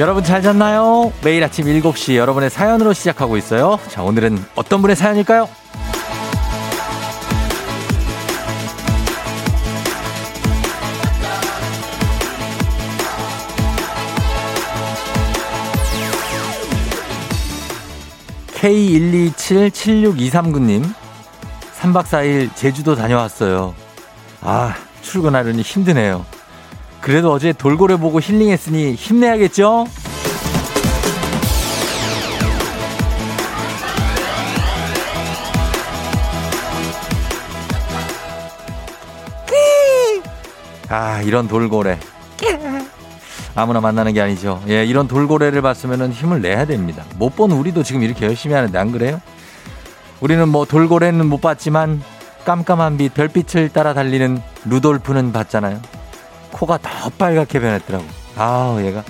여러분 잘 잤나요? 매일 아침 7시 여러분의 사연으로 시작하고 있어요. 자, 오늘은 어떤 분의 사연일까요? K12776239님, 3박 4일 제주도 다녀왔어요. 아, 출근하려니 힘드네요. 그래도 어제 돌고래 보고 힐링했으니 힘내야겠죠? 아, 이런 돌고래. 아무나 만나는 게 아니죠. 예, 이런 돌고래를 봤으면 힘을 내야 됩니다. 못 본 우리도 지금 이렇게 열심히 하는데 안 그래요? 우리는 뭐 돌고래는 못 봤지만 깜깜한 빛, 별빛을 따라 달리는 루돌프는 봤잖아요. 코가 더 빨갛게 변했더라고. 아우, 얘가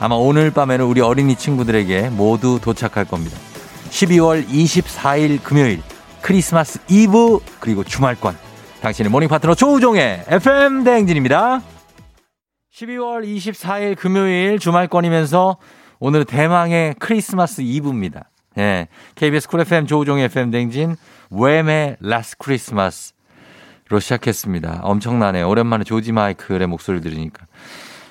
아마 오늘 밤에는 우리 어린이 친구들에게 모두 도착할 겁니다. 12월 24일 금요일 크리스마스 이브, 그리고 주말권, 당신의 모닝 파트너 조우종의 FM 대행진입니다. 12월 24일 금요일 주말권이면서 오늘 대망의 크리스마스 이브입니다. 예, KBS 쿨 FM 조우종의 FM 대행진, Wham의 Last Christmas 로 시작했습니다. 엄청나네요. 오랜만에 조지 마이클의 목소리를 들으니까.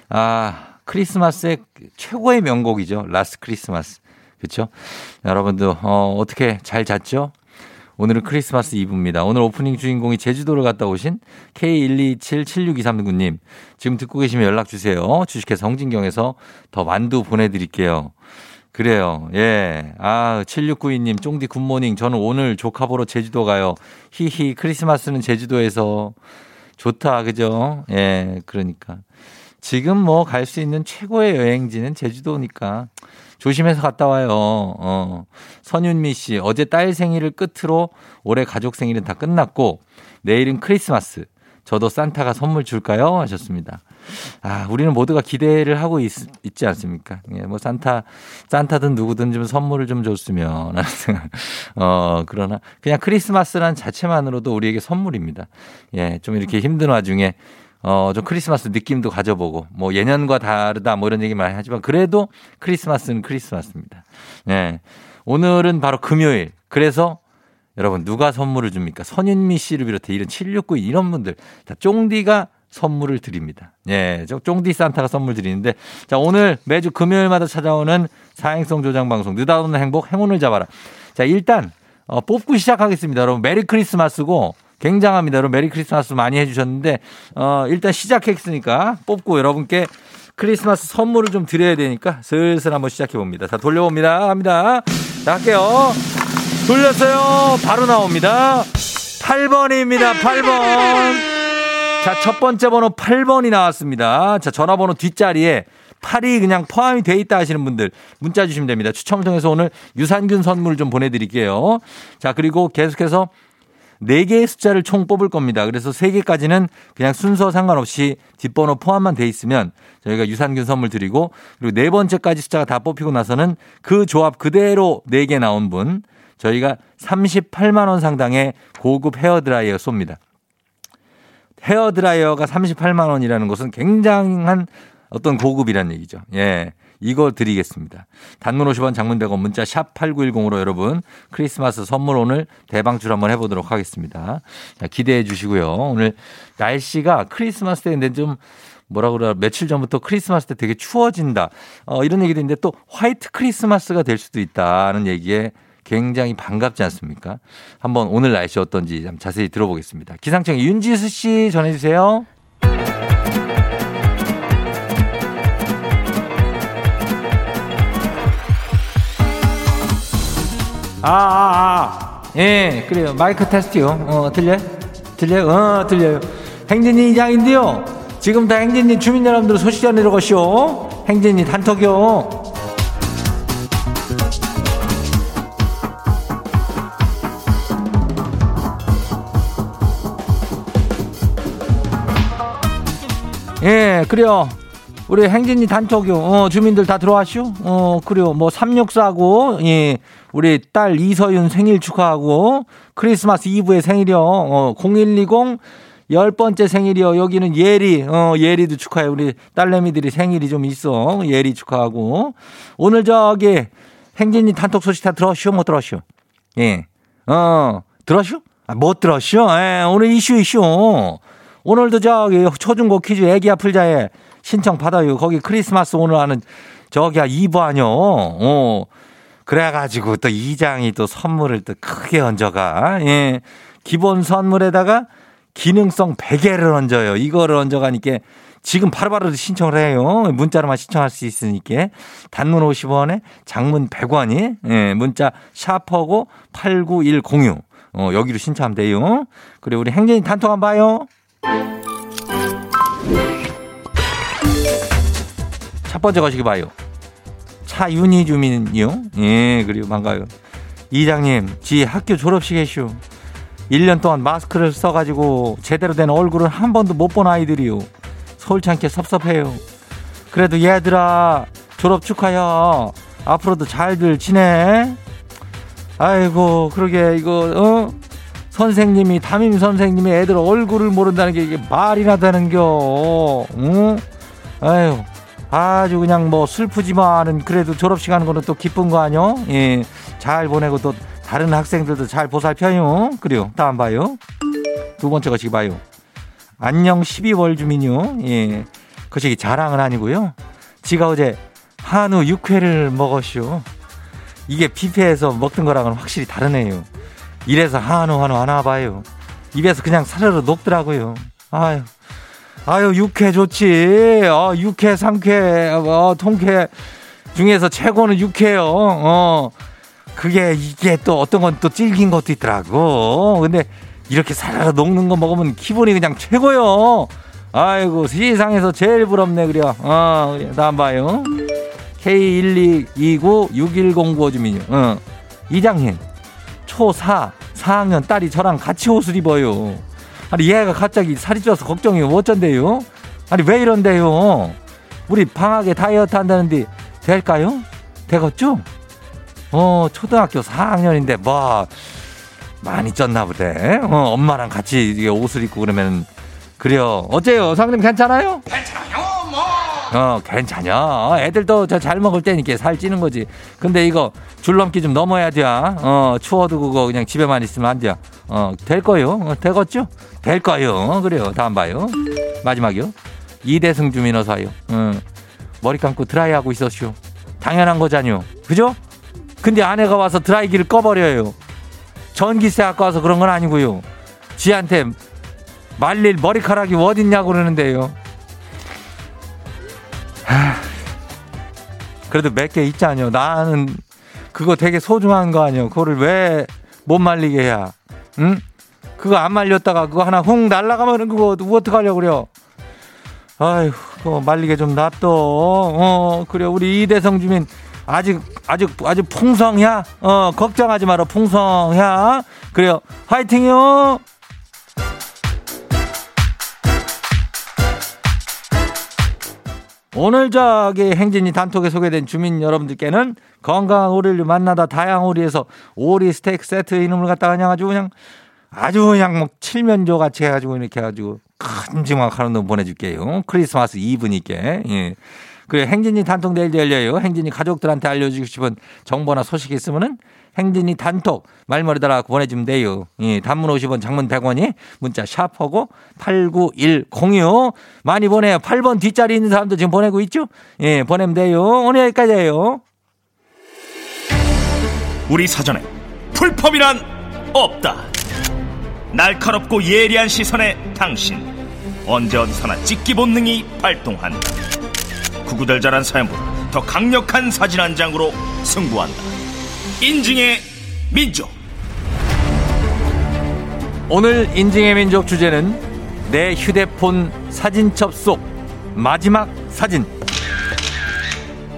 아, 크리스마스의 최고의 명곡이죠. 라스트 크리스마스. 그렇죠? 여러분도 어떻게 잘 잤죠? 오늘은 크리스마스 이브입니다. 오늘 오프닝 주인공이 제주도를 갔다 오신 K12776239님. 지금 듣고 계시면 연락 주세요. 주식회사 홍진경에서 더 만두 보내드릴게요. 그래요. 예. 아, 7692님, 쫑디 굿모닝. 저는 오늘 조카 보러 제주도 가요. 히히, 크리스마스는 제주도에서. 좋다, 그죠? 예, 그러니까. 지금 뭐 갈 수 있는 최고의 여행지는 제주도니까 조심해서 갔다 와요. 선윤미 씨, 어제 딸 생일을 끝으로 올해 가족 생일은 다 끝났고 내일은 크리스마스. 저도 산타가 선물 줄까요? 하셨습니다. 아, 우리는 모두가 기대를 하고 있지 않습니까? 예, 뭐, 산타든 누구든 좀 선물을 좀 줬으면 하는 생각. 그러나, 그냥 크리스마스란 자체만으로도 우리에게 선물입니다. 예, 좀 이렇게 힘든 와중에, 좀 크리스마스 느낌도 가져보고, 뭐, 예년과 다르다, 뭐 이런 얘기 많이 하지만, 그래도 크리스마스는 크리스마스입니다. 예. 오늘은 바로 금요일. 그래서, 여러분, 누가 선물을 줍니까? 선윤미 씨를 비롯해 이런 769 이런 분들, 다 쫑디가 선물을 드립니다. 예, 저 쫑디 산타가 선물 드리는데, 자, 오늘 매주 금요일마다 찾아오는 사행성 조장 방송 느닷없는 행복, 행운을 잡아라. 자, 일단 뽑고 시작하겠습니다. 여러분, 메리 크리스마스고 굉장합니다. 여러분, 메리 크리스마스 많이 해주셨는데, 일단 시작했으니까 뽑고 여러분께 크리스마스 선물을 좀 드려야 되니까 슬슬 한번 시작해 봅니다. 자, 돌려봅니다. 갑니다. 자, 할게요. 돌렸어요. 바로 나옵니다. 8번입니다. 8번. 자, 첫 번째 번호 8번이 나왔습니다. 자, 전화번호 뒷자리에 8이 그냥 포함이 돼 있다 하시는 분들 문자 주시면 됩니다. 추첨을 통해서 오늘 유산균 선물 좀 보내드릴게요. 자, 그리고 계속해서 4개의 숫자를 총 뽑을 겁니다. 그래서 3개까지는 그냥 순서 상관없이 뒷번호 포함만 돼 있으면 저희가 유산균 선물 드리고, 그리고 네 번째까지 숫자가 다 뽑히고 나서는 그 조합 그대로 4개 나온 분 저희가 38만 원 상당의 고급 헤어드라이어 쏩니다. 헤어드라이어가 38만 원이라는 것은 굉장한 어떤 고급이란 얘기죠. 예, 이거 드리겠습니다. 단문 50원, 장문 100원, 문자 샵 8910으로 여러분 크리스마스 선물 오늘 대방출 한번 해보도록 하겠습니다. 자, 기대해 주시고요. 오늘 날씨가 크리스마스 때인데 좀 뭐라 그러나, 며칠 전부터 크리스마스 때 되게 추워진다, 이런 얘기도 있는데 또 화이트 크리스마스가 될 수도 있다는 얘기에 굉장히 반갑지 않습니까? 한번 오늘 날씨 어떤지 자세히 들어보겠습니다. 기상청 윤지수 씨 전해주세요. 예, 그래요. 마이크 테스트요. 들려요? 들려요? 들려요. 행진이 이장인데요. 지금 다 행진이 주민 여러분들 소식 전해드려 가시오. 행진이 단톡이요. 예, 그래요. 우리 행진이 단톡요. 주민들 다 들어와시오. 그래요. 뭐, 364하고, 예, 우리 딸 이서윤 생일 축하하고, 크리스마스 이브의 생일이요. 0120 열 번째 생일이요. 여기는 예리. 예리도 축하해. 우리 딸내미들이 생일이 좀 있어. 예리 축하하고. 오늘 저기 행진이 단톡 소식 다 들었슈? 못 들었슈? 예. 들었슈? 아, 못 들었슈? 예. 오늘 이슈. 오늘도 저기 초중고 퀴즈 애기야 풀자에 신청 받아요. 거기 크리스마스 오늘 하는 저기야 2부 아뇨. 그래가지고 또 이장이 또 선물을 또 크게 얹어가. 예. 기본 선물에다가 기능성 베개를 얹어요. 이거를 얹어가니까 지금 바로바로 신청을 해요. 문자로만 신청할 수 있으니까. 단문 50원에 장문 100원이. 예. 문자 샤퍼고 89106. 여기로 신청하면 돼요. 그리고 우리 행진이 단톡 한번 봐요. 첫 번째 거시기 봐요. 차윤희 주민이요. 예, 그리고 반가워요. 이장님, 지 학교 졸업식 했슈. 1년 동안 마스크를 써가지고 제대로 된 얼굴을 한 번도 못 본 아이들이요. 솔찬게 섭섭해요. 그래도 얘들아, 졸업 축하야. 앞으로도 잘들 지내. 아이고, 그러게, 이거, 선생님이, 담임 선생님이 애들 얼굴을 모른다는 게 이게 말이나 되는겨. 응? 아유. 아주 그냥 뭐 슬프지만은 그래도 졸업식 하는 거는 또 기쁜 거 아뇨? 예. 잘 보내고 또 다른 학생들도 잘 보살펴요. 그래요. 다음 봐요. 두 번째 거시기 봐요. 안녕 12월 주민요. 예. 거시기 자랑은 아니고요. 지가 어제 한우 6회를 먹었슈. 이게 뷔페에서 먹던 거랑은 확실히 다르네요. 이래서 한우 하나 봐요. 입에서 그냥 사르르 녹더라고요. 아유, 육회 좋지. 육회, 삼회, 통회 중에서 최고는 육회요. 그게, 이게 또 어떤 건 또 질긴 것도 있더라고. 근데 이렇게 살아라 녹는 거 먹으면 기분이 그냥 최고요. 아이고, 세상에서 제일 부럽네, 그래. 그래. 다음 봐요. K12296109 주민요. 이장님, 초4, 4학년 딸이 저랑 같이 옷을 입어요. 아니 얘가 갑자기 살이 쪄서 걱정이에요. 어쩐대요? 아니 왜 이런데요? 우리 방학에 다이어트 한다는데 될까요? 되겠죠? 초등학교 4학년인데 뭐 많이 쪘나 보대. 엄마랑 같이 이게 옷을 입고 그러면 그래요. 어째요? 상님 괜찮아요? 괜찮아요 뭐. 괜찮아. 애들도 저 잘 먹을 때니까 살 찌는 거지. 근데 이거 줄넘기 좀 넘어야 돼. 추워도 그거 그냥 집에만 있으면 안 돼. 될 거요. 되겠죠? 될 거요. 그래요. 다음 봐요. 마지막이요. 이대승 주민 어서요. 머리 감고 드라이하고 있었슈. 당연한 거잖요. 그죠? 근데 아내가 와서 드라이기를 꺼버려요. 전기세 아까 와서 그런 건 아니고요. 지한테 말릴 머리카락이 어딨냐고 그러는데요. 그래도 몇 개 있지 않요. 나는 그거 되게 소중한 거 아니요. 그거를 왜 못 말리게 해야. 응? 그거 안 말렸다가 그거 하나 훅 날아가면 그거 어떡하려고 그래요. 아휴, 그거 말리게 좀 놔둬. 그래 우리 이대성 주민 아직 풍성야. 걱정하지 마라. 풍성야. 그래요. 화이팅요. 오늘 저기 행진이 단톡에 소개된 주민 여러분들께는 건강한 오리를 만나다 다양오리에서 오리 스테이크 세트 이름을 갖다가 그냥 아주 그냥 칠면조 같이 해가지고 이렇게 해가지고 큰 지막 하는 놈 보내줄게요. 크리스마스 이브니께. 예. 그리고 행진이 단톡 내일도 열려요. 행진이 가족들한테 알려주고 싶은 정보나 소식이 있으면은 행진이 단톡 말머리 달아 보내주면 돼요. 예, 단문 50원 장문 100원이 문자 샵하고 89106 많이 보내요. 8번 뒷자리 있는 사람도 지금 보내고 있죠? 예, 보내면 돼요. 오늘 여기까지예요. 우리 사전에 풀펌이란 없다. 날카롭고 예리한 시선에 당신 언제 어디서나 찍기 본능이 발동한다. 구구절절한 사연보다 더 강력한 사진 한 장으로 승부한다. 인증의 민족. 오늘 인증의 민족 주제는 내 휴대폰 사진첩 속 마지막 사진.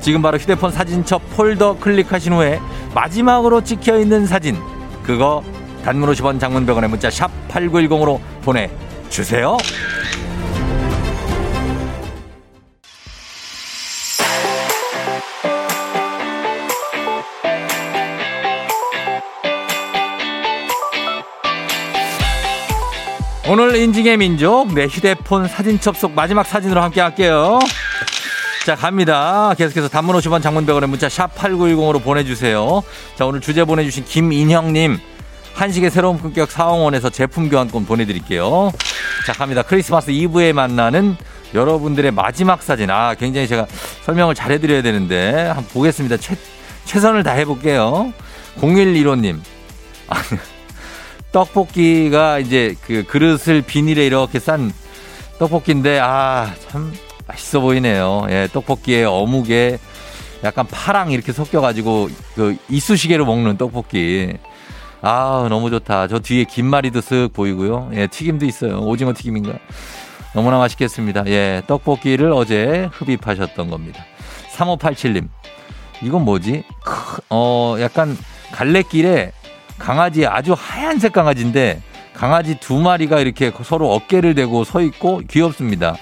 지금 바로 휴대폰 사진첩 폴더 클릭하신 후에 마지막으로 찍혀있는 사진, 그거 단문 50원 장문 100원의 문자 샵 8910으로 보내주세요. 오늘 인증의 민족, 내 휴대폰 사진 접속 마지막 사진으로 함께 할게요. 자, 갑니다. 계속해서 단문 50원, 장문 100원의 문자 샵 8910으로 보내주세요. 자, 오늘 주제 보내주신 김인형님, 한식의 새로운 품격 사홍원에서 제품 교환권 보내드릴게요. 자, 갑니다. 크리스마스 이브에 만나는 여러분들의 마지막 사진. 아, 굉장히 제가 설명을 잘 해드려야 되는데 한번 보겠습니다. 최선을 다해 볼게요. 0115님. 아, 떡볶이가 이제 그 그릇을 비닐에 이렇게 싼 떡볶이인데, 아, 참 맛있어 보이네요. 예, 떡볶이에 어묵에 약간 파랑 이렇게 섞여가지고 그 이쑤시개로 먹는 떡볶이. 아, 너무 좋다. 저 뒤에 김말이도 쓱 보이고요. 예, 튀김도 있어요. 오징어 튀김인가? 너무나 맛있겠습니다. 예, 떡볶이를 어제 흡입하셨던 겁니다. 3587님. 이건 뭐지? 약간 갈래길에 강아지, 아주 하얀색 강아지인데 강아지 두 마리가 이렇게 서로 어깨를 대고 서 있고 귀엽습니다.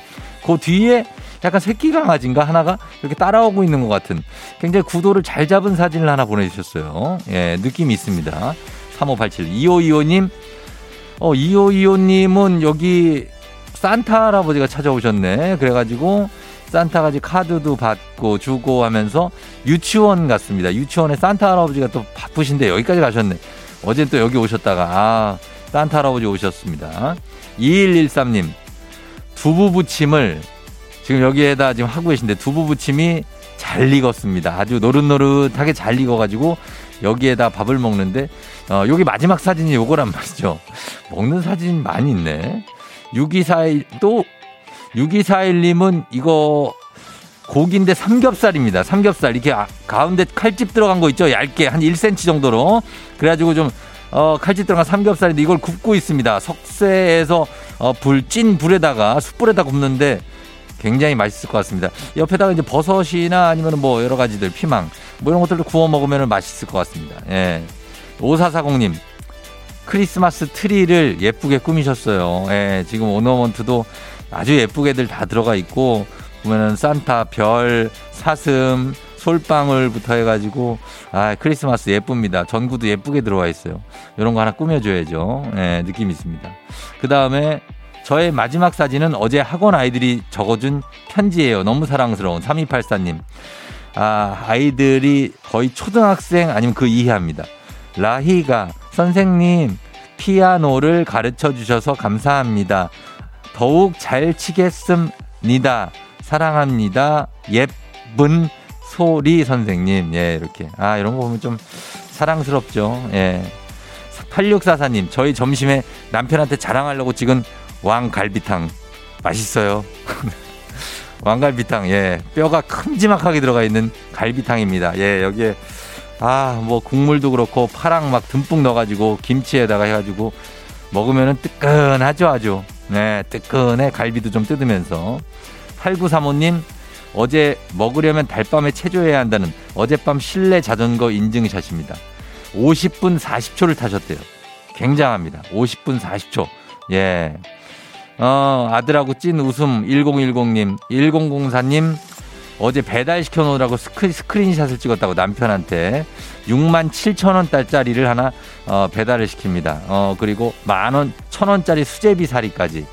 그 뒤에 약간 새끼 강아지인가 하나가 이렇게 따라오고 있는 것 같은, 굉장히 구도를 잘 잡은 사진을 하나 보내주셨어요. 예, 느낌이 있습니다. 3587. 2525님. 2525님은 여기 산타 할아버지가 찾아오셨네. 그래가지고 산타가 카드도 받고 주고 하면서 유치원 갔습니다. 유치원에 산타 할아버지가 또 바쁘신데 여기까지 가셨네. 어제 또 여기 오셨다가, 아, 산타 할아버지 오셨습니다. 2113님. 두부 부침을 지금 여기에다 지금 하고 계신데, 두부 부침이 잘 익었습니다. 아주 노릇노릇하게 잘 익어가지고 여기에다 밥을 먹는데, 여기 마지막 사진이 요거란 말이죠. 먹는 사진 많이 있네. 6241님은 이거 고기인데 삼겹살입니다. 삼겹살. 이렇게 가운데 칼집 들어간 거 있죠? 얇게 한 1cm 정도로. 그래가지고 좀 칼집 들어간 삼겹살인데 이걸 굽고 있습니다. 석쇠에서 찐 불에다가, 숯불에다 굽는데 굉장히 맛있을 것 같습니다. 옆에다가 이제 버섯이나 아니면 뭐 여러 가지들, 피망, 뭐 이런 것들도 구워 먹으면 맛있을 것 같습니다. 예. 5440님. 크리스마스 트리를 예쁘게 꾸미셨어요. 예, 지금 오너먼트도 아주 예쁘게들 다 들어가 있고, 보면은 산타, 별, 사슴, 솔방울부터 해가지고, 아, 크리스마스 예쁩니다. 전구도 예쁘게 들어와 있어요. 이런 거 하나 꾸며줘야죠. 예, 느낌이 있습니다. 그 다음에 저의 마지막 사진은 어제 학원 아이들이 적어준 편지예요. 너무 사랑스러운 3284님. 아, 아이들이 거의 초등학생 아니면 그 이하입니다. 라희가, 선생님, 피아노를 가르쳐 주셔서 감사합니다. 더욱 잘 치겠습니다. 사랑합니다. 예쁜 소리 선생님. 예, 이렇게. 아, 이런 거 보면 좀 사랑스럽죠. 예. 8644님, 저희 점심에 남편한테 자랑하려고 찍은 왕갈비탕. 맛있어요. 왕갈비탕. 예. 뼈가 큼지막하게 들어가 있는 갈비탕입니다. 예, 여기에, 아, 뭐 국물도 그렇고 파랑 막 듬뿍 넣어가지고 김치에다가 해가지고 먹으면은 뜨끈하죠, 아주. 네, 뜨끈해. 갈비도 좀 뜯으면서. 8935님, 어제 먹으려면 달밤에 체조해야 한다는 어젯밤 실내 자전거 인증샷입니다. 50분 40초를 타셨대요. 굉장합니다. 50분 40초. 예. 아들하고 찐 웃음 1010님, 1004님, 어제 배달시켜 놓으라고 스크린샷을 찍었다고 남편한테 67,000원짜리를 하나 배달을 시킵니다. 그리고 10,000원, 1,000원짜리 수제비 사리까지.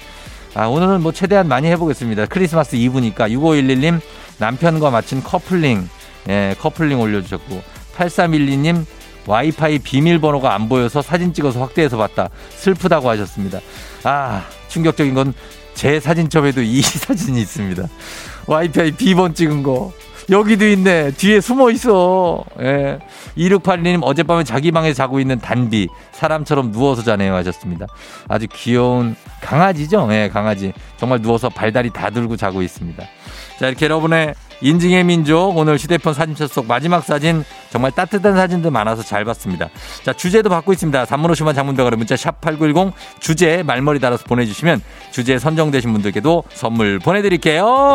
아, 오늘은 뭐 최대한 많이 해보겠습니다. 크리스마스 이브니까. 6511님, 남편과 맞춘 커플링. 예, 커플링 올려주셨고. 8312님, 와이파이 비밀번호가 안 보여서 사진 찍어서 확대해서 봤다. 슬프다고 하셨습니다. 아, 충격적인 건 제 사진첩에도 이 사진이 있습니다. 와이파이 B번 찍은 거. 여기도 있네. 뒤에 숨어 있어. 예. 2681님, 어젯밤에 자기 방에 자고 있는 단비. 사람처럼 누워서 자네요 하셨습니다. 아주 귀여운 강아지죠? 예, 강아지. 정말 누워서 발다리 다 들고 자고 있습니다. 자, 이렇게 여러분의 인증의 민족, 오늘 휴대폰 사진첩 속 마지막 사진, 정말 따뜻한 사진들 많아서 잘 봤습니다. 자, 주제도 받고 있습니다. 단문 50원, 장문 100원의 문자 샵 8910, 주제 말머리 달아서 보내주시면 주제 선정되신 분들께도 선물 보내드릴게요.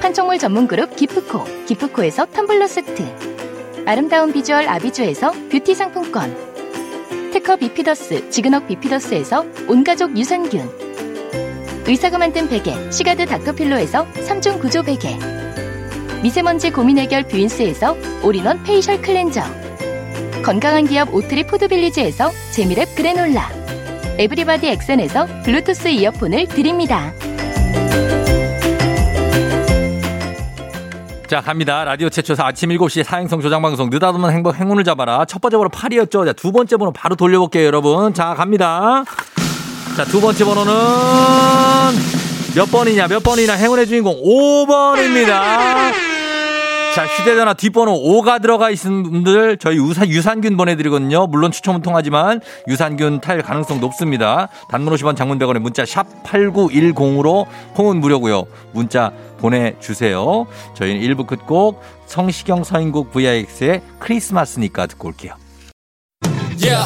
판촉물 전문 그룹 기프코, 기프코에서 텀블러 세트, 아름다운 비주얼 아비주에서 뷰티 상품권, 특허 비피더스, 지그넉 비피더스에서 온가족 유산균, 의사가 만든 베개, 시가드 닥터필로에서 3중 구조 베개, 미세먼지 고민 해결 뷰인스에서 올인원 페이셜 클렌저, 건강한 기업 오트리 푸드빌리지에서 재미랩 그래놀라, 에브리바디 엑센에서 블루투스 이어폰을 드립니다. 자, 갑니다. 라디오 최초에서 아침 7시에 사행성 조장방송 느닷없는 행운을 잡아라. 첫 번째 번호 8이었죠. 자, 두 번째 번호 바로 돌려볼게요, 여러분. 자, 갑니다. 자, 두 번째 번호는 몇 번이냐. 행운의 주인공 5번입니다. 자, 휴대전화 뒷번호 5가 들어가 있는 분들 저희 유산균 보내드리거든요. 물론 추첨은 통하지만 유산균 탈 가능성 높습니다. 단문 50원, 장문 100원에 문자 샵 8910으로 콩은 무료고요. 문자 보내주세요. 저희는 1부 끝곡 성시경 서인국 VIX의 크리스마스니까 듣고 올게요. Yeah.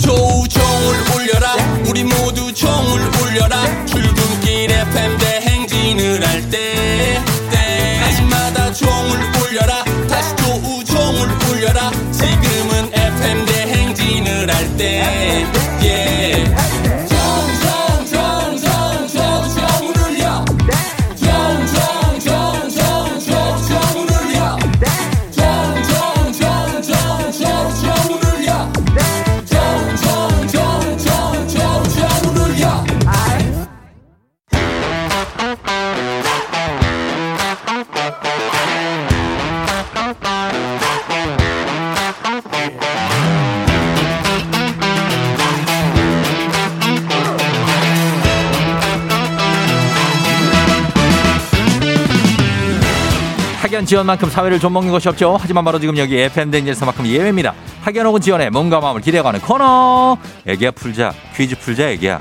조우종을 울려라. 우리 모두 종을 울려라. 출근길 FM 대행진을 할 때 때마다 종을 울려라. 다시 조우종을 울려라. 지금은 FM 대행진을 할 때 학연 지원만큼 사회를 좀먹는 것이 없죠. 하지만 바로 지금 여기 FM댕진에서만큼 예외입니다. 학연 혹은 지원의 몸과 마음을 기대어가는 코너. 애기야 풀자. 퀴즈 풀자 애기야.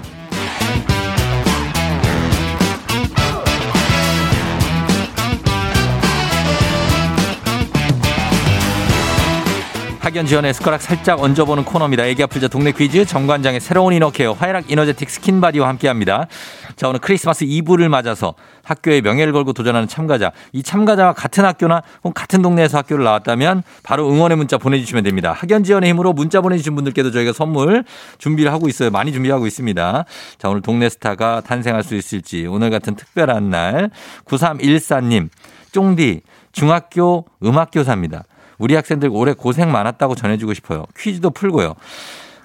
학연 지원의 숟가락 살짝 얹어보는 코너입니다. 애기 아플자 동네 퀴즈 정관장의 새로운 이너케어 화이락 이너제틱 스킨바디와 함께합니다. 자, 오늘 크리스마스 이브를 맞아서 학교에 명예를 걸고 도전하는 참가자. 이 참가자와 같은 학교나 혹은 같은 동네에서 학교를 나왔다면 바로 응원의 문자 보내주시면 됩니다. 학연 지원의 힘으로 문자 보내주신 분들께도 저희가 선물 준비를 하고 있어요. 많이 준비하고 있습니다. 자, 오늘 동네 스타가 탄생할 수 있을지 오늘 같은 특별한 날 9314님 쫑디 중학교 음악교사입니다. 우리 학생들 올해 고생 많았다고 전해주고 싶어요. 퀴즈도 풀고요.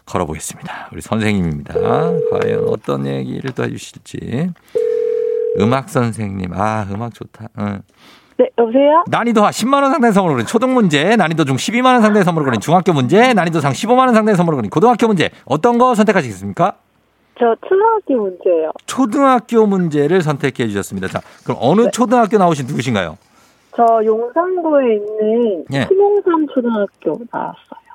걸어보겠습니다. 우리 선생님입니다. 과연 어떤 얘기를 또 해주실지. 음악 선생님. 아, 음악 좋다. 응. 네, 여보세요? 난이도 하 10만 원 상당의 선물을 거린 초등 문제, 난이도 중 12만 원 상당의 선물을 거린 중학교 문제, 난이도 상 15만 원 상당의 선물을 거린 고등학교 문제. 어떤 거 선택하시겠습니까? 저 초등학교 문제예요. 초등학교 문제를 선택해 주셨습니다. 자, 그럼 어느 네. 초등학교 나오신 누구신가요? 저 용산구에 있는 예. 신용산 초등학교 나왔어요.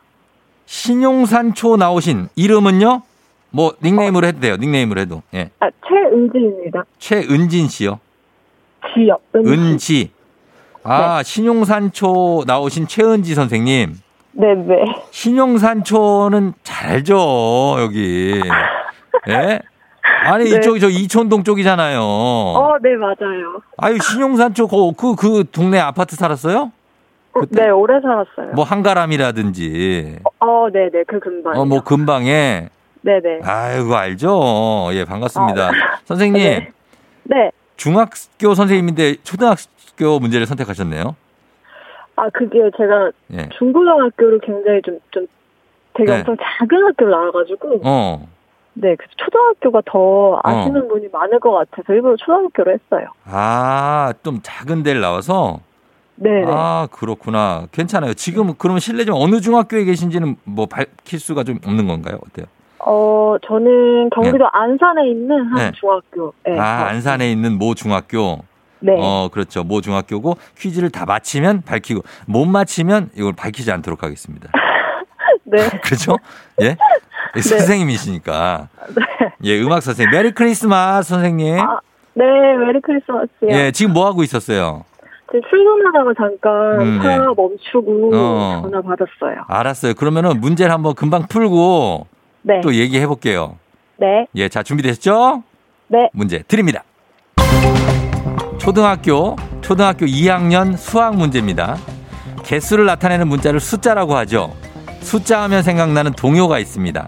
신용산초 나오신 이름은요? 뭐 닉네임으로 해도 돼요. 닉네임으로 해도. 예. 아, 최은진입니다. 최은진 씨요? 지요. 은지. 아, 네. 신용산초 나오신 최은지 선생님. 네네. 신용산초는 잘 알죠. 여기. 예? 아니 네. 이쪽이 저 이촌동 쪽이잖아요. 네 맞아요. 아유 신용산 쪽 그 동네 아파트 살았어요? 네, 오래 살았어요. 뭐 한가람이라든지. 네네, 그 근방에. 뭐 근방에. 네네. 아이고, 알죠? 예, 반갑습니다. 선생님. 네. 네. 중학교 선생님인데 초등학교 문제를 선택하셨네요. 그게 제가 예. 중고등학교를 굉장히 좀 되게 네. 엄청 작은 학교를 나와가지고. 네, 그래서 초등학교가 더 아시는 분이 많을 것 같아서 일부러 초등학교로 했어요. 좀 작은 데를 나와서? 네. 그렇구나. 괜찮아요. 지금 그러면 실례지만 어느 중학교에 계신지는 뭐 밝힐 수가 좀 없는 건가요? 어때요? 저는 경기도 네. 안산에 있는 한 네. 중학교. 네, 안산에 있는 모 중학교. 네. 그렇죠. 모 중학교고 퀴즈를 다 맞히면 밝히고 못 맞히면 이걸 밝히지 않도록 하겠습니다. 네. 그렇죠? 예. 네. 선생님이시니까. 네. 예, 음악 선생님. 메리 크리스마스 선생님. 네, 메리 크리스마스요. 예, 지금 뭐 하고 있었어요? 지금 출근하다가 잠깐 차 멈추고 전화 받았어요. 알았어요. 그러면은 문제를 한번 금방 풀고 네. 또 얘기해 볼게요. 네. 예, 자, 준비되셨죠? 네. 문제 드립니다. 초등학교 2학년 수학 문제입니다. 개수를 나타내는 문자를 숫자라고 하죠. 숫자 하면 생각나는 동요가 있습니다.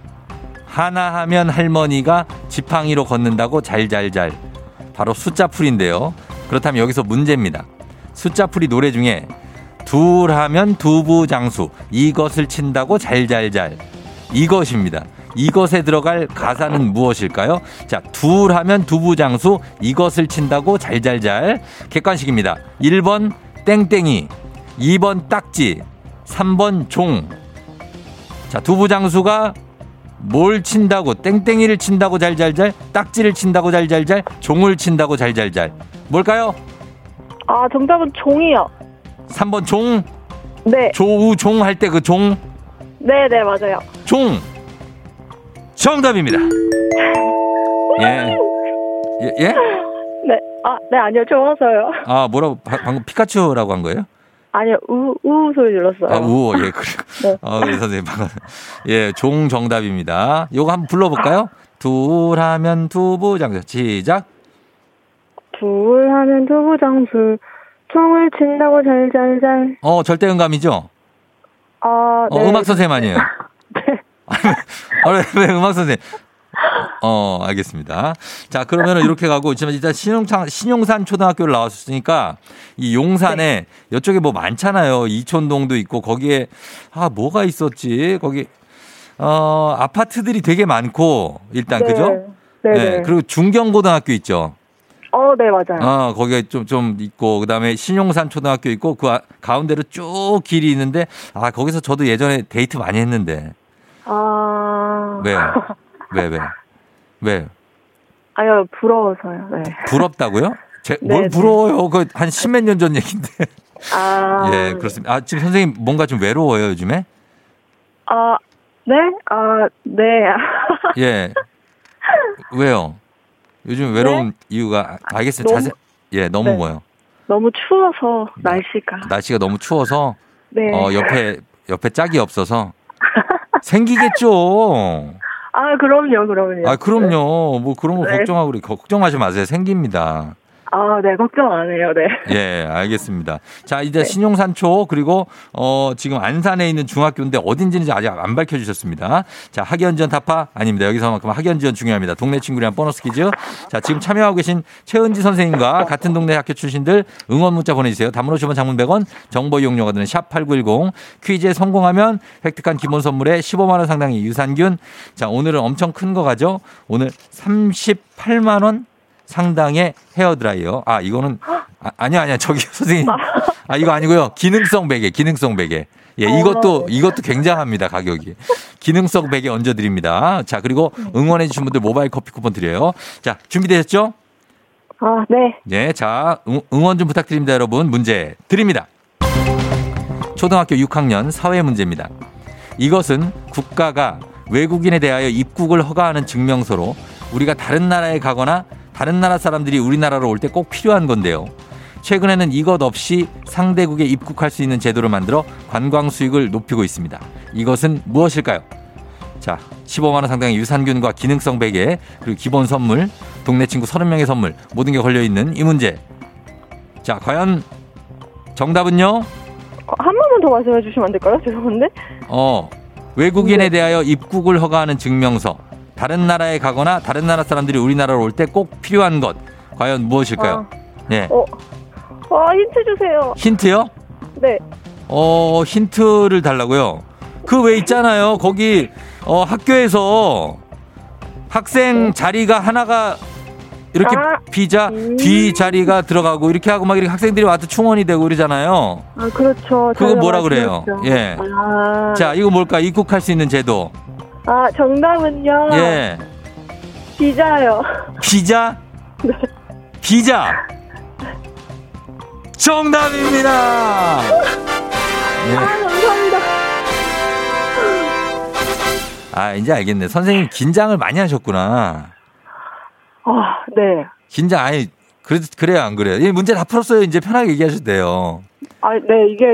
하나 하면 할머니가 지팡이로 걷는다고 잘잘잘. 바로 숫자풀인데요. 그렇다면 여기서 문제입니다. 숫자풀이 노래 중에 둘 하면 두부장수 이것을 친다고 잘잘잘. 이것입니다. 이것에 들어갈 가사는 무엇일까요? 자, 둘 하면 두부장수 이것을 친다고 잘잘잘. 객관식입니다. 1번 땡땡이, 2번 딱지, 3번 종. 자, 두부장수가 뭘 친다고, 땡땡이를 친다고 잘잘잘, 딱지를 친다고 잘잘잘, 종을 친다고 잘잘잘. 뭘까요? 정답은 종이요. 3번 종? 네. 조우종 할 때 그 종? 네네, 맞아요. 종! 정답입니다. 예. 예? 네. 네, 아니요. 좋아서요. 뭐라고, 방금 피카츄라고 한 거예요? 아니요, 우 소리 질렀어요. 우어, 예, 그래. 네. 예, 선생님, 예, 종 정답입니다. 요거 한번 불러볼까요? 둘 하면 두부장수. 시작. 둘 하면 두부장수. 총을 친다고 잘잘잘. 절대 음감이죠? 네. 음악 선생님 아니에요? 네. 왜 음악 선생님? 알겠습니다. 자, 그러면은 이렇게 가고, 일단 신용산 초등학교를 나왔으니까, 이 용산에, 네. 이쪽에 뭐 많잖아요. 이촌동도 있고, 거기에, 뭐가 있었지? 거기, 아파트들이 되게 많고, 일단, 네. 그죠? 네. 네. 그리고 중경고등학교 있죠? 네, 맞아요. 거기에 좀 있고, 그 다음에 신용산 초등학교 있고, 그 가운데로 쭉 길이 있는데, 거기서 저도 예전에 데이트 많이 했는데. 네. 왜? 아니요, 부러워서요. 네. 부럽다고요? 뭘 부러워요? 그 한 십몇 년 전 얘기인데. 예, 그렇습니다. 지금 선생님 뭔가 좀 외로워요, 요즘에? 네? 네. 예. 왜요? 요즘 외로운 네? 이유가, 알겠습니다. 너무 네. 뭐요? 너무 추워서, 날씨가 너무 추워서? 네. 옆에 짝이 없어서? 생기겠죠. 그럼요. 그럼요. 뭐 그런 거 네. 걱정하지 마세요. 생깁니다. 네, 걱정 안 해요. 네. 예, 알겠습니다. 자, 이제 네. 신용산초 그리고 지금 안산에 있는 중학교인데 어딘지는 아직 안 밝혀주셨습니다. 자, 학연지원 타파 아닙니다. 여기서만큼 학연지원 중요합니다. 동네 친구랑 보너스 퀴즈. 자, 지금 참여하고 계신 최은지 선생님과 같은 동네 학교 출신들 응원 문자 보내주세요. 단문 50원, 장문 100원, 정보 이용료가 드는 샵 8910. 퀴즈에 성공하면 획득한 기본 선물에 15만 원 상당의 유산균. 자, 오늘은 엄청 큰 거 가죠. 오늘 38만 원. 상당의 헤어드라이어. 이거는 아니야. 저기 선생님. 이거 아니고요. 기능성 베개. 예, 이것도 굉장합니다. 가격이. 기능성 베개 얹어 드립니다. 자, 그리고 응원해 주신 분들 모바일 커피 쿠폰 드려요. 자, 준비되셨죠? 네. 예, 자, 응원 좀 부탁드립니다, 여러분. 문제 드립니다. 초등학교 6학년 사회 문제입니다. 이것은 국가가 외국인에 대하여 입국을 허가하는 증명서로 우리가 다른 나라에 가거나 다른 나라 사람들이 우리나라로 올 때 꼭 필요한 건데요. 최근에는 이것 없이 상대국에 입국할 수 있는 제도를 만들어 관광 수익을 높이고 있습니다. 이것은 무엇일까요? 자, 15만 원 상당의 유산균과 기능성 베개, 그리고 기본 선물, 동네 친구 30명의 선물, 모든 게 걸려있는 이 문제. 자, 과연 정답은요? 한 번만 더 말씀해 주시면 안 될까요? 죄송한데. 외국인에 대하여 입국을 허가하는 증명서. 다른 나라에 가거나 다른 나라 사람들이 우리나라로 올 때 꼭 필요한 것. 과연 무엇일까요? 네. 힌트 주세요. 힌트요? 네. 힌트를 달라고요? 그 왜 있잖아요. 거기 학교에서 학생 자리가 하나가 이렇게 비자 뒤 자리가 들어가고 이렇게 하고 막 이렇게 학생들이 와서 충원이 되고 그러잖아요. 아, 그렇죠. 그거 뭐라 그래요? 들었죠. 예. 자, 이거 뭘까? 입국할 수 있는 제도. 아, 정답은요. 예. 비자요. 비자? 네. 비자. 정답입니다. 예. 아, 감사합니다. 아, 이제 알겠네. 선생님 긴장을 많이 하셨구나. 네. 긴장 아니 그래요 안 그래요? 이 문제 다 풀었어요. 이제 편하게 얘기하셔도 돼요. 아, 네. 이게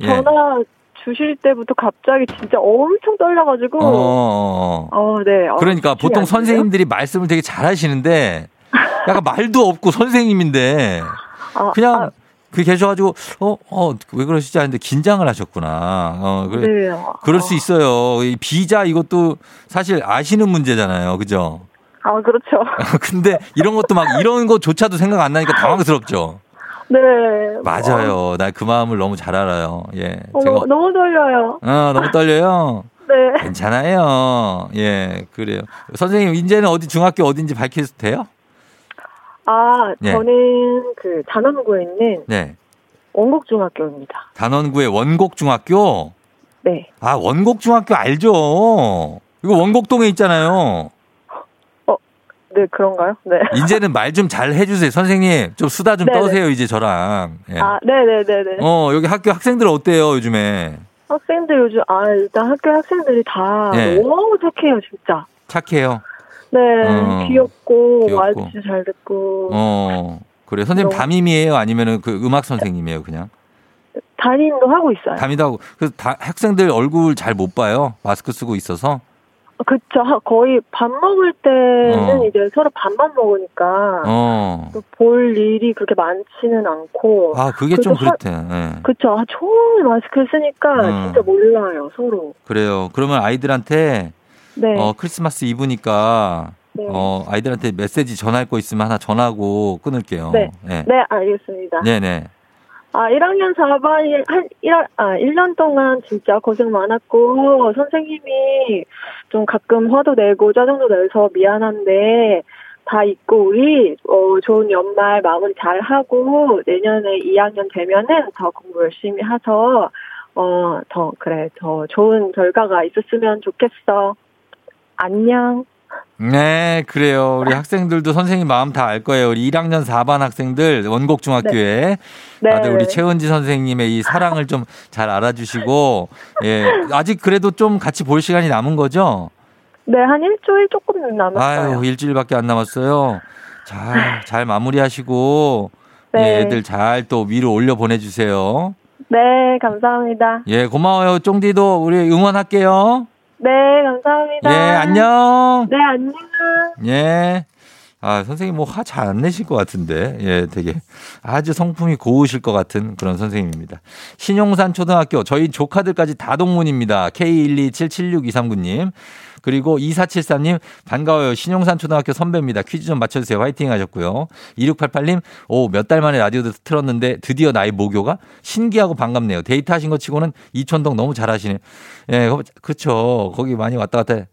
전화 주실 때부터 갑자기 진짜 엄청 떨려가지고. 네. 그러니까 보통 선생님들이 말씀을 되게 잘하시는데 약간 말도 없고 선생님인데 그냥. 그 계셔가지고 왜 그러시지 하는데 긴장을 하셨구나. 그래. 네. 그럴 수 있어요. 이 비자 이것도 사실 아시는 문제잖아요, 그죠? 아, 그렇죠. 근데 이런 것도 막 이런 것조차도 생각 안 나니까 당황스럽죠. 네. 맞아요. 나 그 마음을 너무 잘 알아요. 예. 제가 너무 떨려요. 너무 떨려요. 네. 괜찮아요. 예, 그래요. 선생님 이제는 어디 중학교 어딘지 밝혀도 돼요? 아, 네. 저는 그 단원구에 있는 원곡중학교입니다. 단원구의 원곡중학교? 네. 아, 원곡중학교 알죠? 이거 원곡동에 있잖아요. 네, 그런가요? 네. 이제는 말 좀 잘 해주세요. 선생님, 좀 수다 좀 떠세요, 이제 저랑. 예. 아, 네네네네. 여기 학교 학생들 어때요, 요즘에? 학생들 요즘, 일단 학교 학생들이 다 너무 착해요, 진짜. 착해요? 네, 귀엽고, 말 진짜 잘 듣고. 그래요. 선생님 담임이에요? 아니면 그 음악 선생님이에요, 그냥? 담임도 하고 있어요. 담임도 하고. 그래서 학생들 얼굴 잘 못 봐요? 마스크 쓰고 있어서? 그쵸. 거의 밥 먹을 때는 이제 서로 밥만 먹으니까 볼 일이 그렇게 많지는 않고. 아, 그게 좀 그렇대. 네. 그쵸. 종일 마스크를 쓰니까 진짜 몰라요, 서로. 그래요. 그러면 아이들한테 크리스마스 이브니까 아이들한테 메시지 전할 거 있으면 하나 전하고 끊을게요. 네, 알겠습니다. 네네. 1학년 4반이 1년 동안 진짜 고생 많았고 선생님이 좀 가끔 화도 내고 짜증도 내서 미안한데 다 잊고 우리 좋은 연말 마무리 잘 하고 내년에 2학년 되면은 더 공부 열심히 해서 더 좋은 결과가 있었으면 좋겠어. 안녕. 네, 그래요. 우리 학생들도 선생님 마음 다 알 거예요. 우리 1학년 4반 학생들 원곡중학교에 다들 우리 최은지 선생님의 이 사랑을 좀 잘 알아주시고 아직 그래도 좀 같이 볼 시간이 남은 거죠? 네, 한 일주일 조금 남았어요. 아유, 일주일밖에 안 남았어요. 잘 마무리하시고 애들 잘 또 위로 올려 보내주세요. 네, 감사합니다. 예, 고마워요. 쫑디도 우리 응원할게요. 네, 감사합니다. 예, 안녕. 네, 안녕. 예. 아, 선생님 화 잘 안 내실 것 같은데. 예, 되게 아주 성품이 고우실 것 같은 그런 선생님입니다. 신용산 초등학교 저희 조카들까지 다 동문입니다. K1277623군님. 그리고 2473님 반가워요. 신용산 초등학교 선배입니다. 퀴즈 좀 맞춰주세요. 화이팅 하셨고요. 2688님 몇 달 만에 라디오도 틀었는데 드디어 나의 모교가 신기하고 반갑네요. 데이트 하신 거 치고는 이촌동 너무 잘하시네요. 예, 그렇죠. 거기 많이 왔다 갔다.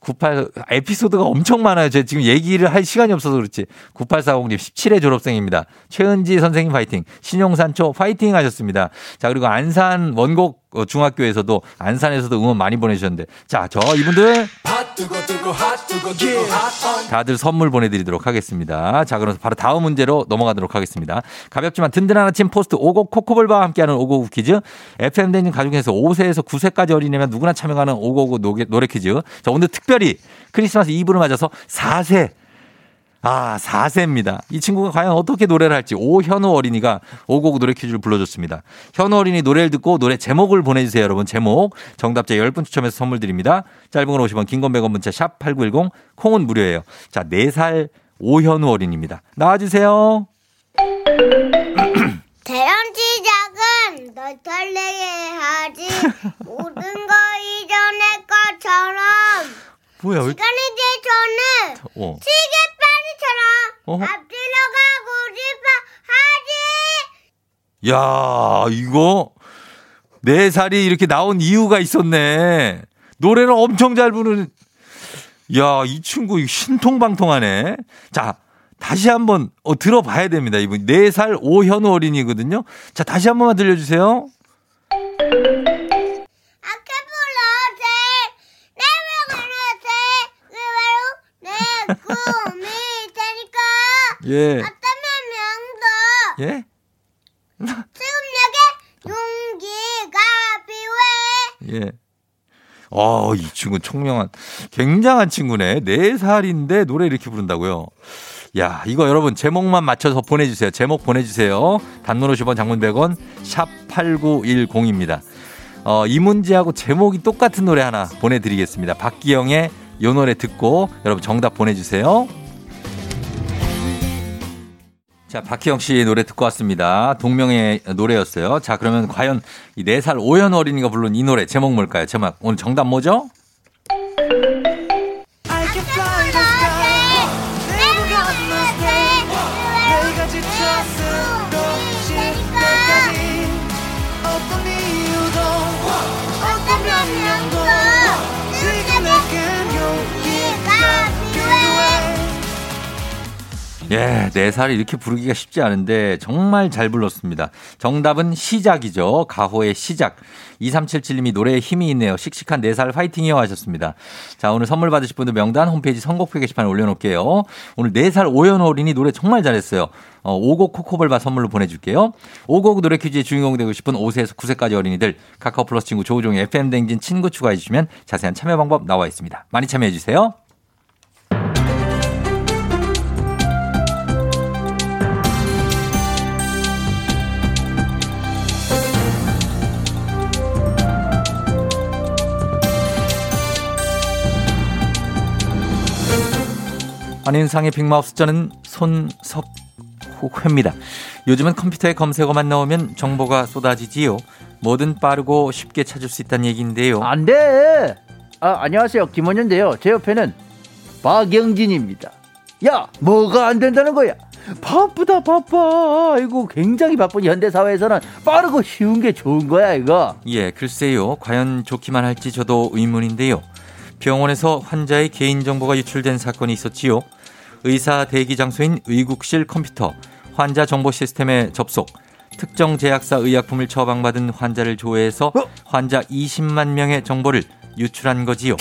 98 에피소드가 엄청 많아요. 제가 지금 얘기를 할 시간이 없어서 그렇지. 9840님 17회 졸업생입니다. 최은지 선생님 파이팅. 신용산초 파이팅 하셨습니다. 자, 그리고 안산 원곡 중학교에서도 안산에서도 응원 많이 보내주셨는데 자, 저 이분들 다들 선물 보내드리도록 하겠습니다. 자, 그럼 바로 다음 문제로 넘어가도록 하겠습니다. 가볍지만 든든한 아침 포스트 5곡 코코볼바와 함께하는 5곡 퀴즈 FM대행진 가족에서 5세에서 9세까지 어린이면 누구나 참여하는 5곡 노래 퀴즈. 자, 오늘 특별히 크리스마스 이브를 맞아서 4세입니다. 이 친구가 과연 어떻게 노래를 할지 오현우 어린이가 5곡 노래 퀴즈를 불러줬습니다. 현우 어린이 노래를 듣고 노래 제목을 보내주세요. 여러분 제목 정답자 10분 추첨해서 선물 드립니다. 짧은 건 50원 긴 건 100원 문자 샵 8910 콩은 무료예요. 자, 4살 오현우 어린이입니다. 나와주세요. 대형 시작은 널 설레게 하지. 모든 거 이전의 것처럼. 뭐야? 시간이 제 전에 어. 시계빨이처럼 앞질러 가고 싶어 하지. 야, 이거 4살이 이렇게 나온 이유가 있었네. 노래는 엄청 잘 부르는. 야, 이 친구 신통방통하네. 자, 다시 한번 들어봐야 됩니다. 이분 4살 오현우 어린이거든요. 자, 다시 한 번만 들려주세요. 아까 불러주세요. 내 꿈이 되니까. 예. 어떤 명도. 예. 지금 내게 용기가 필요해. 예. 이 친구 총명한, 굉장한 친구네. 4살인데 노래 이렇게 부른다고요. 야, 이거 여러분 제목만 맞춰서 보내주세요. 제목 보내주세요. 단문 50원, 장문 100원, 샵 8910입니다. 이 문제하고 제목이 똑같은 노래 하나 보내드리겠습니다. 박기영의 요 노래 듣고 여러분 정답 보내주세요. 자, 박희영 씨 노래 듣고 왔습니다. 동명의 노래였어요. 자, 그러면 과연 이 4살 오현 어린이가 부른 이 노래 제목 뭘까요? 제목 오늘 정답 뭐죠? 예, 4살이 이렇게 부르기가 쉽지 않은데 정말 잘 불렀습니다. 정답은 시작이죠. 가호의 시작. 2377님이 노래에 힘이 있네요. 씩씩한 4살 파이팅이요 하셨습니다. 자, 오늘 선물 받으실 분들 명단 홈페이지 선곡표 게시판에 올려놓을게요. 오늘 4살 오연호 어린이 노래 정말 잘했어요. 5곡 코코볼바 선물로 보내줄게요. 5곡 노래 퀴즈의 주인공 되고 싶은 5세에서 9세까지 어린이들 카카오 플러스 친구 조우종의 FM 댕진 친구 추가해 주시면 자세한 참여 방법 나와 있습니다. 많이 참여해 주세요. 안윤상의 빅마우스, 저는 손석호입니다. 요즘은 컴퓨터에 검색어만 넣으면 정보가 쏟아지지요. 뭐든 빠르고 쉽게 찾을 수 있다는 얘기인데요. 안 돼! 안녕하세요. 김원현인데요. 제 옆에는 박영진입니다. 야! 뭐가 안 된다는 거야? 바쁘다 바빠. 이거 굉장히 바쁜 현대사회에서는 빠르고 쉬운 게 좋은 거야 이거. 예, 글쎄요. 과연 좋기만 할지 저도 의문인데요. 병원에서 환자의 개인정보가 유출된 사건이 있었지요. 의사 대기 장소인 의국실 컴퓨터, 환자 정보 시스템에 접속, 특정 제약사 의약품을 처방받은 환자를 조회해서 환자 20만 명의 정보를 유출한 거지요.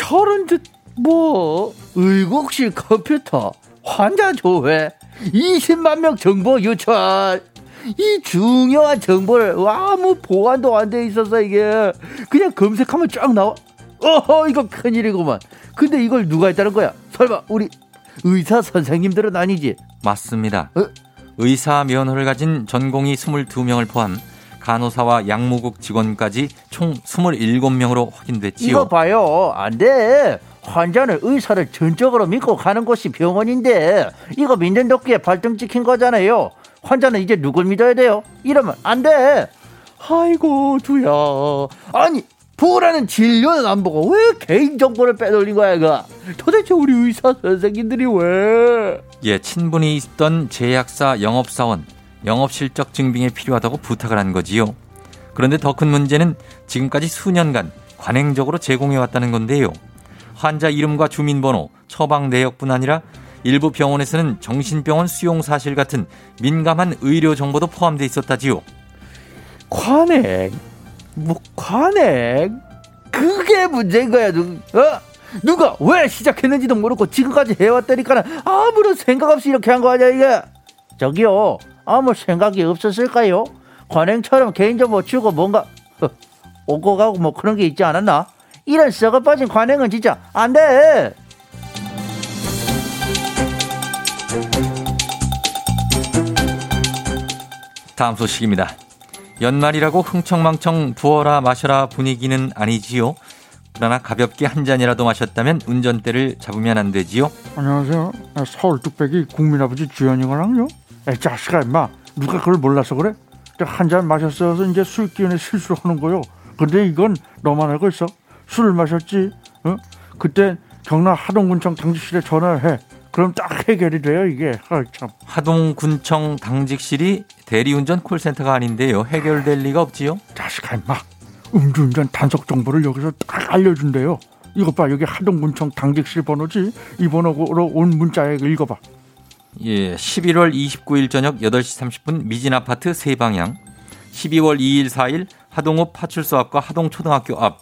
의국실 컴퓨터, 환자 조회, 20만 명 정보 유출. 이 중요한 정보를 아무 보완도 안 돼 있어서 이게 그냥 검색하면 쫙 나와. 이거 큰일이구만. 근데 이걸 누가 했다는 거야? 설마 우리 의사 선생님들은 아니지? 맞습니다. 의사 면허를 가진 전공의 22명을 포함 간호사와 양무국 직원까지 총 27명으로 확인됐지요. 이거 봐요. 안 돼. 환자는 의사를 전적으로 믿고 가는 곳이 병원인데 이거 믿는 도끼에 발등 찍힌 거잖아요. 환자는 이제 누굴 믿어야 돼요? 이러면 안 돼. 아이고 두야. 아니, 부라는 진료는 안 보고 왜 개인정보를 빼돌린 거야 이거. 도대체 우리 의사 선생님들이 왜. 예, 친분이 있던 제약사 영업사원, 영업실적 증빙에 필요하다고 부탁을 한 거지요. 그런데 더 큰 문제는 지금까지 수년간 관행적으로 제공해왔다는 건데요. 환자 이름과 주민번호, 처방 내역뿐 아니라 일부 병원에서는 정신병원 수용 사실 같은 민감한 의료 정보도 포함되어 있었다지요. 관행? 그게 문제인 거야. 누가 왜 시작했는지도 모르고 지금까지 해왔다니까 아무런 생각 없이 이렇게 한 거 아니야 이게. 저기요, 아무 생각이 없었을까요? 관행처럼 개인정보 주고 뭔가 오고 가고 뭐 그런 게 있지 않았나? 이런 썩어 빠진 관행은 진짜 안 돼. 다음 소식입니다. 연말이라고 흥청망청 부어라 마셔라 분위기는 아니지요. 그러나 가볍게 한 잔이라도 마셨다면 운전대를 잡으면 안 되지요. 안녕하세요. 서울 뚝배기 국민아버지 주현이거랑요. 자식아 임마, 누가 그걸 몰라서 그래? 한 잔 마셨어서 이제 술 기운에 실수를 하는 거요. 근데 이건 너만 알고 있어. 술을 마셨지. 어? 그때 경남 하동군청 당직실에 전화를 해. 그럼 딱 해결이 돼요 이게. 아, 참. 하동군청 당직실이 대리운전 콜센터가 아닌데요. 해결될 리가 없지요. 자식아 임마. 음주운전 단속 정보를 여기서 딱 알려준대요. 이것 봐. 여기 하동군청 당직실 번호지. 이 번호로 온 문자에 읽어봐. 예, 11월 29일 저녁 8시 30분 미진아파트 세방향, 12월 2일 4일 하동읍 파출소 앞과 하동초등학교 앞,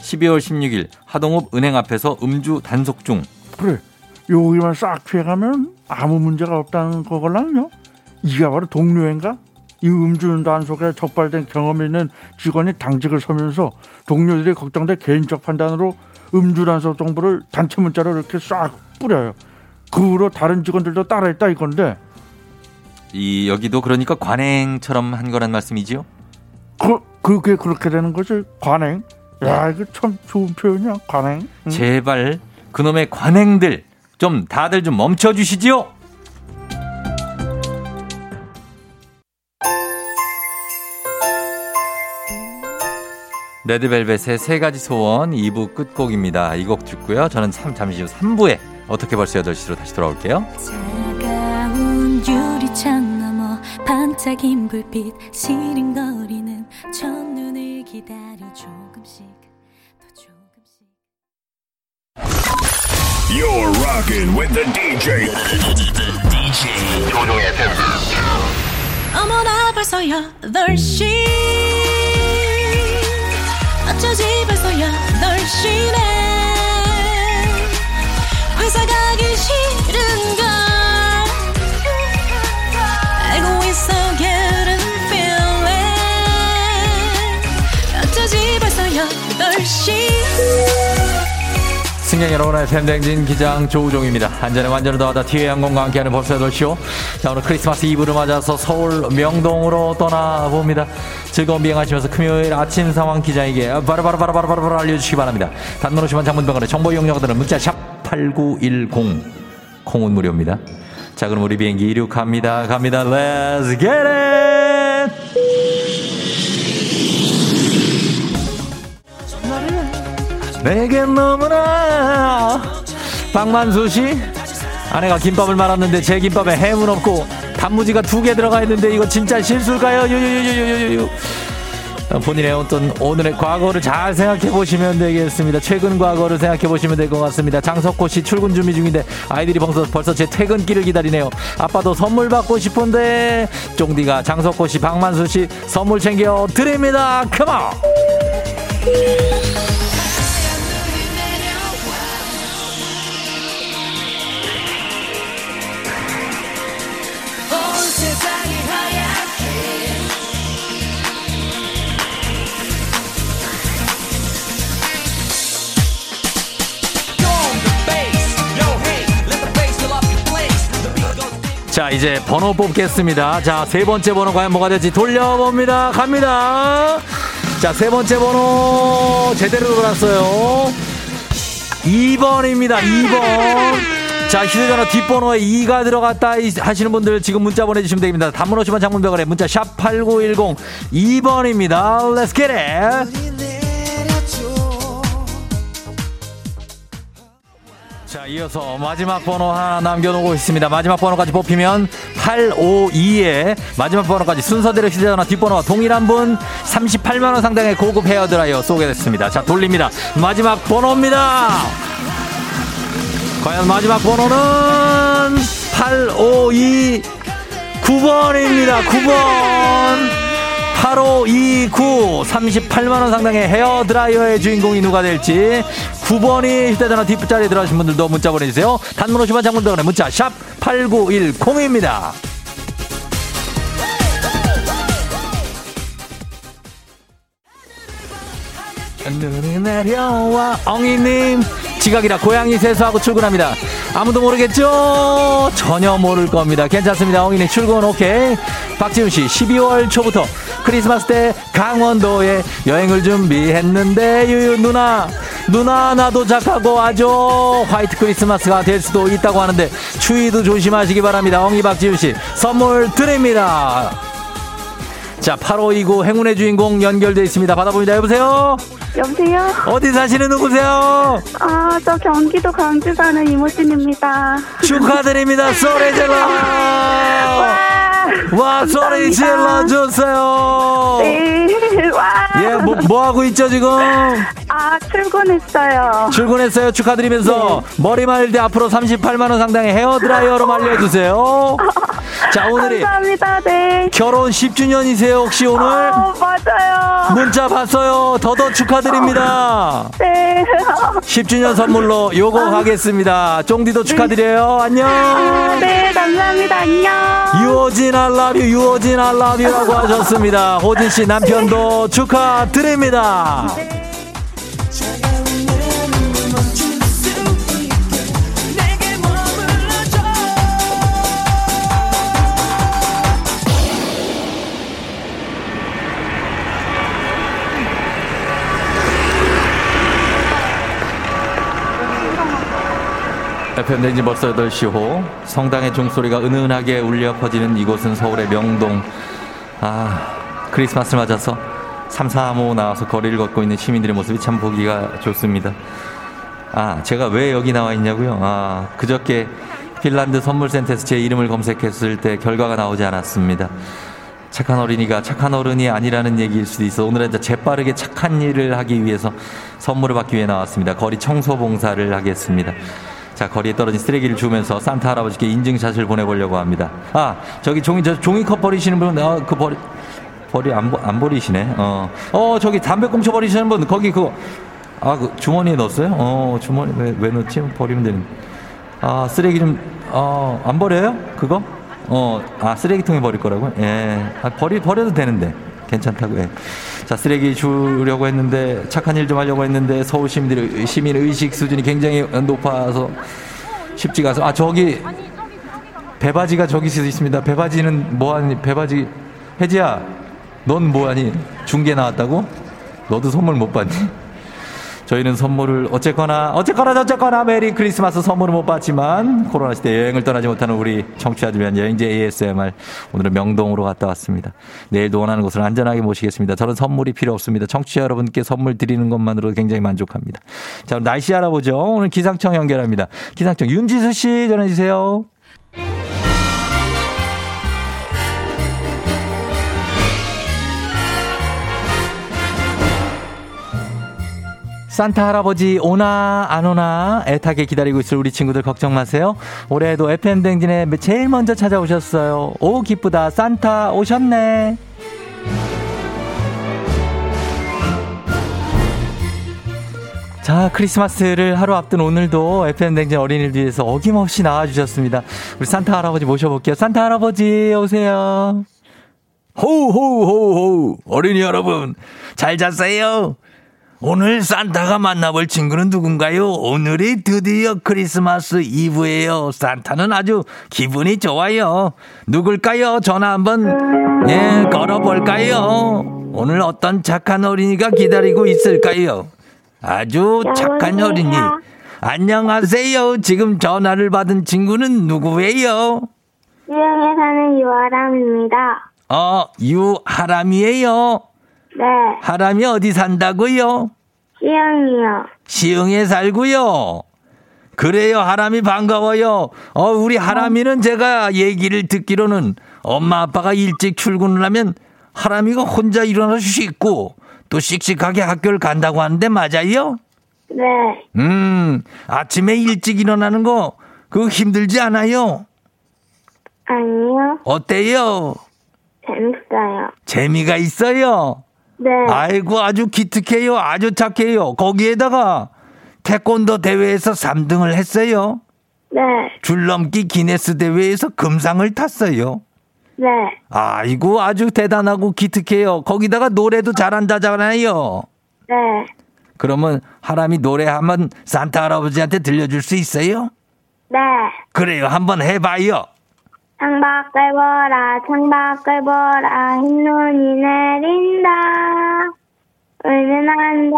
12월 16일 하동읍 은행 앞에서 음주 단속 중. 그래, 여기만 싹 피해가면 아무 문제가 없다는 거걸랑요. 이게 바로 동료인가? 이 음주 단속에 적발된 경험이 있는 직원이 당직을 서면서 동료들이 걱정돼 개인적 판단으로 음주 단속 정보를 단체 문자로 이렇게 싹 뿌려요. 그 후로 다른 직원들도 따라했다 이건데. 이 여기도 그러니까 관행처럼 한 거란 말씀이지요? 그게 그렇게 되는 거지. 관행. 야, 이거 참 좋은 표현이야. 관행. 응? 제발 그놈의 관행들 좀 다들 좀 멈춰주시지요. 레드벨벳의 세 가지 소원 2부 끝곡입니다. 이 곡 듣고요. 저는 잠시 후 3부에 어떻게 벌써 8시로 다시 돌아올게요. 차가운 유리창 너머 반짝인 불빛 시린거리는 첫눈을 기다려 조금씩 더 조금씩. You're rocking with the DJ. DJ 조종의 FM. 어머나 벌써 8시. 어쩌지 벌써 8시네. 회사 가기 싫은걸 알고 있어. Get a feeling. 어쩌지 벌써 8시. 승객 여러분의 팬댕진 기장 조우종입니다. 안전에 완전을 더하다 티웨이 항공과 함께하는 벌써 8시요. 자, 오늘 크리스마스 이브를 맞아서 서울 명동으로 떠나봅니다. 즐거운 비행하시면서 금요일 아침 상황 기장에게 바로 알려주시기 바랍니다. 단문 50원 장문병원의 정보 이용료들은 문자 샵 8910 콩은 무료입니다. 자, 그럼 우리 비행기 이륙합니다. 갑니다. Let's get it. 내겐 너무나. 박만수 씨, 아내가 김밥을 말았는데 제 김밥에 햄은 없고 단무지가 2개 들어가 있는데 이거 진짜 실수일까요? 유유유유유. 본인의 어떤 오늘의 과거를 잘 생각해보시면 되겠습니다. 최근 과거를 생각해보시면 될 것 같습니다. 장석호씨 출근 준비 중인데 아이들이 벌써 제 퇴근길을 기다리네요. 아빠도 선물 받고 싶은데 쫑디가 장석호씨 박만수씨 선물 챙겨드립니다. 컴온. 자, 이제 번호 뽑겠습니다. 자, 세 번째 번호 과연 뭐가 될지 돌려봅니다. 갑니다. 자, 세 번째 번호 제대로 돌았어요. 2번입니다. 2번. 자, 휴대전화 뒷번호에 2가 들어갔다 하시는 분들 지금 문자 보내주시면 됩니다. 단문 50원 장문병원에 문자 샵 8910 2번입니다. Let's get it. 자, 이어서 마지막 번호 하나 남겨놓고 있습니다. 마지막 번호까지 뽑히면 852에 마지막 번호까지 순서대로 휴대전화 뒷번호와 동일한 분 38만원 상당의 고급 헤어드라이어 쏘게 됐습니다. 자, 돌립니다. 마지막 번호입니다. 과연 마지막 번호는 852 9번입니다. 9번. 8529 38만원 상당의 헤어드라이어의 주인공이 누가 될지 9번이 휴대전화 뒷자리에 들어가신 분들도 문자 보내주세요. 단문 50원 장문병원의 문자 샵 8910입니다. 눈이 내려와 엉이님 지각이라 고양이 세수하고 출근합니다. 아무도 모르겠죠? 전혀 모를 겁니다. 괜찮습니다. 엉이네 출근 오케이. 박지훈씨 12월 초부터 크리스마스 때 강원도에 여행을 준비했는데 유유 누나 나 도착하고 와줘. 화이트 크리스마스가 될 수도 있다고 하는데 추위도 조심하시기 바랍니다. 엉이 박지훈씨 선물 드립니다. 자, 8529 행운의 주인공 연결되어 있습니다. 받아봅니다. 여보세요? 여보세요? 어디 사시는 누구세요? 아, 저 경기도 광주 사는 이모진입니다. 축하드립니다. 소리 질러! 와, 소리 질러주세요! 네, 와! 예, 뭐 하고 있죠, 지금? 아, 출근했어요. 출근했어요. 축하드리면서 네. 머리 말릴 때 앞으로 38만 원 상당의 헤어드라이어로 말려주세요. 자, 오늘이 감사합니다. 네. 결혼 10주년이세요 혹시 오늘? 맞아요. 문자 봤어요. 더더 축하드립니다. 네. 10주년 선물로 요거 하겠습니다. 쫑디도 축하드려요. 네. 안녕. 아, 네, 감사합니다. 안녕. 유호진 I love you, 유호진 I love you라고 하셨습니다. 호진씨 남편도 네. 축하드립니다. 네. FM댕진 벌써 8시호 성당의 종소리가 은은하게 울려 퍼지는 이곳은 서울의 명동. 아, 크리스마스를 맞아서 335 나와서 거리를 걷고 있는 시민들의 모습이 참 보기가 좋습니다. 아, 제가 왜 여기 나와 있냐고요? 아, 그저께 핀란드 선물센터에서 제 이름을 검색했을 때 결과가 나오지 않았습니다. 착한 어린이가 착한 어른이 아니라는 얘기일 수도 있어. 오늘은 재빠르게 착한 일을 하기 위해서 선물을 받기 위해 나왔습니다. 거리 청소 봉사를 하겠습니다. 자, 거리에 떨어진 쓰레기를 주우면서 산타 할아버지께 인증샷을 보내보려고 합니다. 아, 저기 종이컵 버리시는 분, 그 버리 안 버리시네. 저기 담배꽁초 버리시는 분, 거기 그거, 아, 그 주머니에 넣었어요? 주머니 왜 넣지? 버리면 되는. 아, 쓰레기 좀, 안 버려요? 그거? 아, 쓰레기통에 버릴 거라고요? 예. 아, 버려도 되는데. 괜찮다고 해. 자, 쓰레기 주려고 했는데, 착한 일 좀 하려고 했는데, 서울 시민 의식 수준이 굉장히 높아서 쉽지가 않아서. 아, 저기, 배바지가 저기 있습니다. 배바지는 뭐하니? 배바지, 혜지야, 넌 뭐하니? 중계 나왔다고? 너도 선물 못 받니? 저희는 선물을 어쨌거나 메리 크리스마스 선물을 못 받지만 코로나 시대 여행을 떠나지 못하는 우리 청취자들 위한 여행제 ASMR, 오늘은 명동으로 갔다 왔습니다. 내일도 원하는 곳을 안전하게 모시겠습니다. 저는 선물이 필요 없습니다. 청취자 여러분께 선물 드리는 것만으로도 굉장히 만족합니다. 자, 날씨 알아보죠. 오늘 기상청 연결합니다. 기상청 윤지수 씨 전해주세요. 산타 할아버지 오나 안 오나 애타게 기다리고 있을 우리 친구들 걱정 마세요. 올해에도 FM댕진에 제일 먼저 찾아오셨어요. 오, 기쁘다. 산타 오셨네. 자, 크리스마스를 하루 앞둔 오늘도 FM댕진 어린이를 위해서 어김없이 나와주셨습니다. 우리 산타 할아버지 모셔볼게요. 산타 할아버지 오세요. 호우호우호우호우, 어린이 여러분 잘 잤어요? 오늘 산타가 만나볼 친구는 누군가요? 오늘이 드디어 크리스마스 이브예요. 산타는 아주 기분이 좋아요. 누굴까요? 전화 한번 걸어볼까요? 오늘 어떤 착한 어린이가 기다리고 있을까요? 아주 착한 어린이. 안녕하세요. 지금 전화를 받은 친구는 누구예요? 유영에 사는 유아람입니다. 유아람이에요? 네. 하람이 어디 산다고요? 시흥이요. 시흥에 살고요. 그래요, 하람이 반가워요. 우리 하람이는 제가 얘기를 듣기로는 엄마 아빠가 일찍 출근을 하면 하람이가 혼자 일어나서 씻고 또 씩씩하게 학교를 간다고 하는데 맞아요? 네. 아침에 일찍 일어나는 거 그거 힘들지 않아요? 아니요. 어때요? 재밌어요. 재미가 있어요? 네. 아이고, 아주 기특해요. 아주 착해요. 거기에다가 태권도 대회에서 3등을 했어요. 네. 줄넘기 기네스 대회에서 금상을 탔어요. 네. 아이고, 아주 대단하고 기특해요. 거기다가 노래도 잘한다잖아요. 네. 그러면 하람이 노래하면 산타 할아버지한테 들려줄 수 있어요? 네. 그래요. 한번 해봐요. 창밖을 보라, 창밖을 보라, 흰 눈이 내린다. 울면 안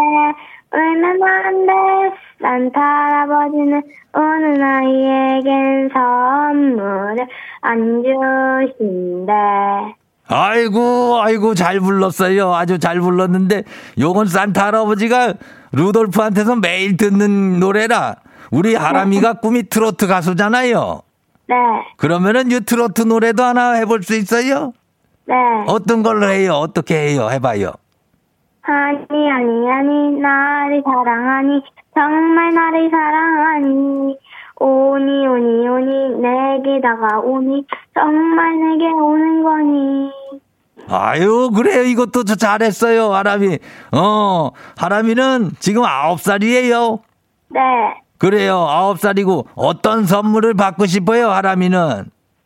돼. 산타 할아버지는 우는 아이에겐 선물을 안 주신대. 아이고 잘 불렀어요. 아주 잘 불렀는데 요건 산타 할아버지가 루돌프한테서 매일 듣는 노래라. 우리 하람이가 꿈이 트로트 가수잖아요. 네. 그러면은 이 트로트 노래도 하나 해볼 수 있어요? 네. 어떤 걸로 해요? 어떻게 해요? 해봐요. 아니 나를 사랑하니 정말 나를 사랑하니 오니 내게 다가오니 정말 내게 오는 거니. 아유 그래요. 이것도 저 잘했어요 하람이. 하람이는 지금 9살이에요. 네. 그래요. 9살이고 어떤 선물을 받고 싶어요 하람이는?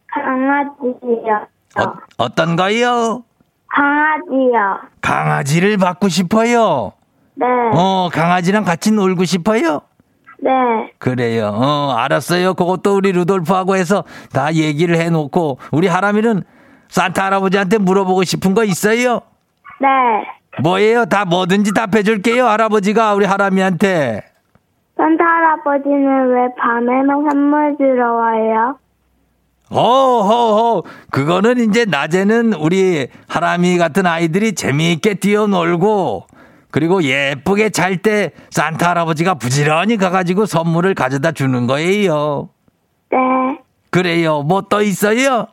강아지요. 어떤 거요? 강아지요. 강아지를 받고 싶어요? 네. 강아지랑 같이 놀고 싶어요? 네. 그래요. 알았어요. 그것도 우리 루돌프하고 해서 다 얘기를 해놓고, 우리 하람이는 산타 할아버지한테 물어보고 싶은 거 있어요? 네. 뭐예요? 다 뭐든지 답해줄게요. 할아버지가 우리 하람이한테. 산타 할아버지는 왜 밤에만 선물 들어와요? 그거는 이제 낮에는 우리 하람이 같은 아이들이 재미있게 뛰어놀고 그리고 예쁘게 잘 때 산타 할아버지가 부지런히 가가지고 선물을 가져다 주는 거예요. 네. 그래요. 뭐 또 있어요?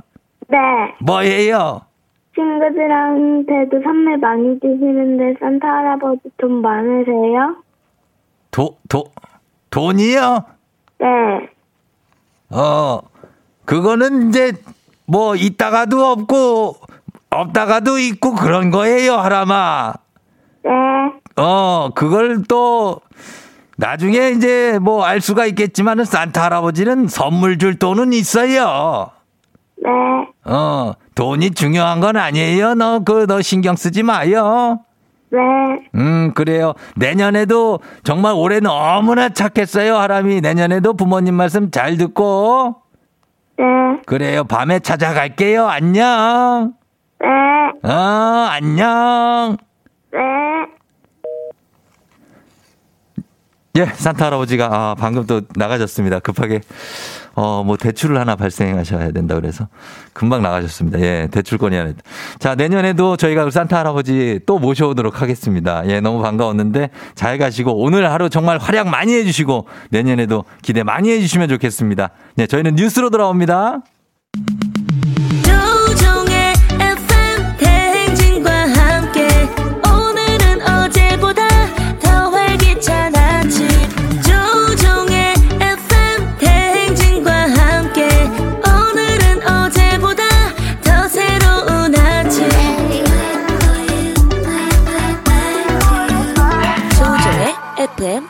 네. 뭐예요? 친구들한테도 선물 많이 주시는데 산타 할아버지 돈 많으세요? 돈이요? 네. 그거는 이제 뭐 있다가도 없고 없다가도 있고 그런 거예요, 하람아. 네. 그걸 또 나중에 이제 뭐 알 수가 있겠지만은 산타 할아버지는 선물 줄 돈은 있어요. 네. 돈이 중요한 건 아니에요. 너 신경 쓰지 마요. 네. 그래요. 내년에도 정말 올해 너무나 착했어요, 하람이. 내년에도 부모님 말씀 잘 듣고. 네. 그래요. 밤에 찾아갈게요. 안녕. 네. 안녕. 네. 예, 산타 할아버지가 방금 또 나가셨습니다. 급하게 뭐 대출을 하나 발생하셔야 된다 그래서 금방 나가셨습니다. 예, 대출 건의안에. 자, 내년에도 저희가 산타 할아버지 또 모셔오도록 하겠습니다. 예, 너무 반가웠는데 잘 가시고 오늘 하루 정말 활약 많이 해주시고 내년에도 기대 많이 해주시면 좋겠습니다. 네, 저희는 뉴스로 돌아옵니다.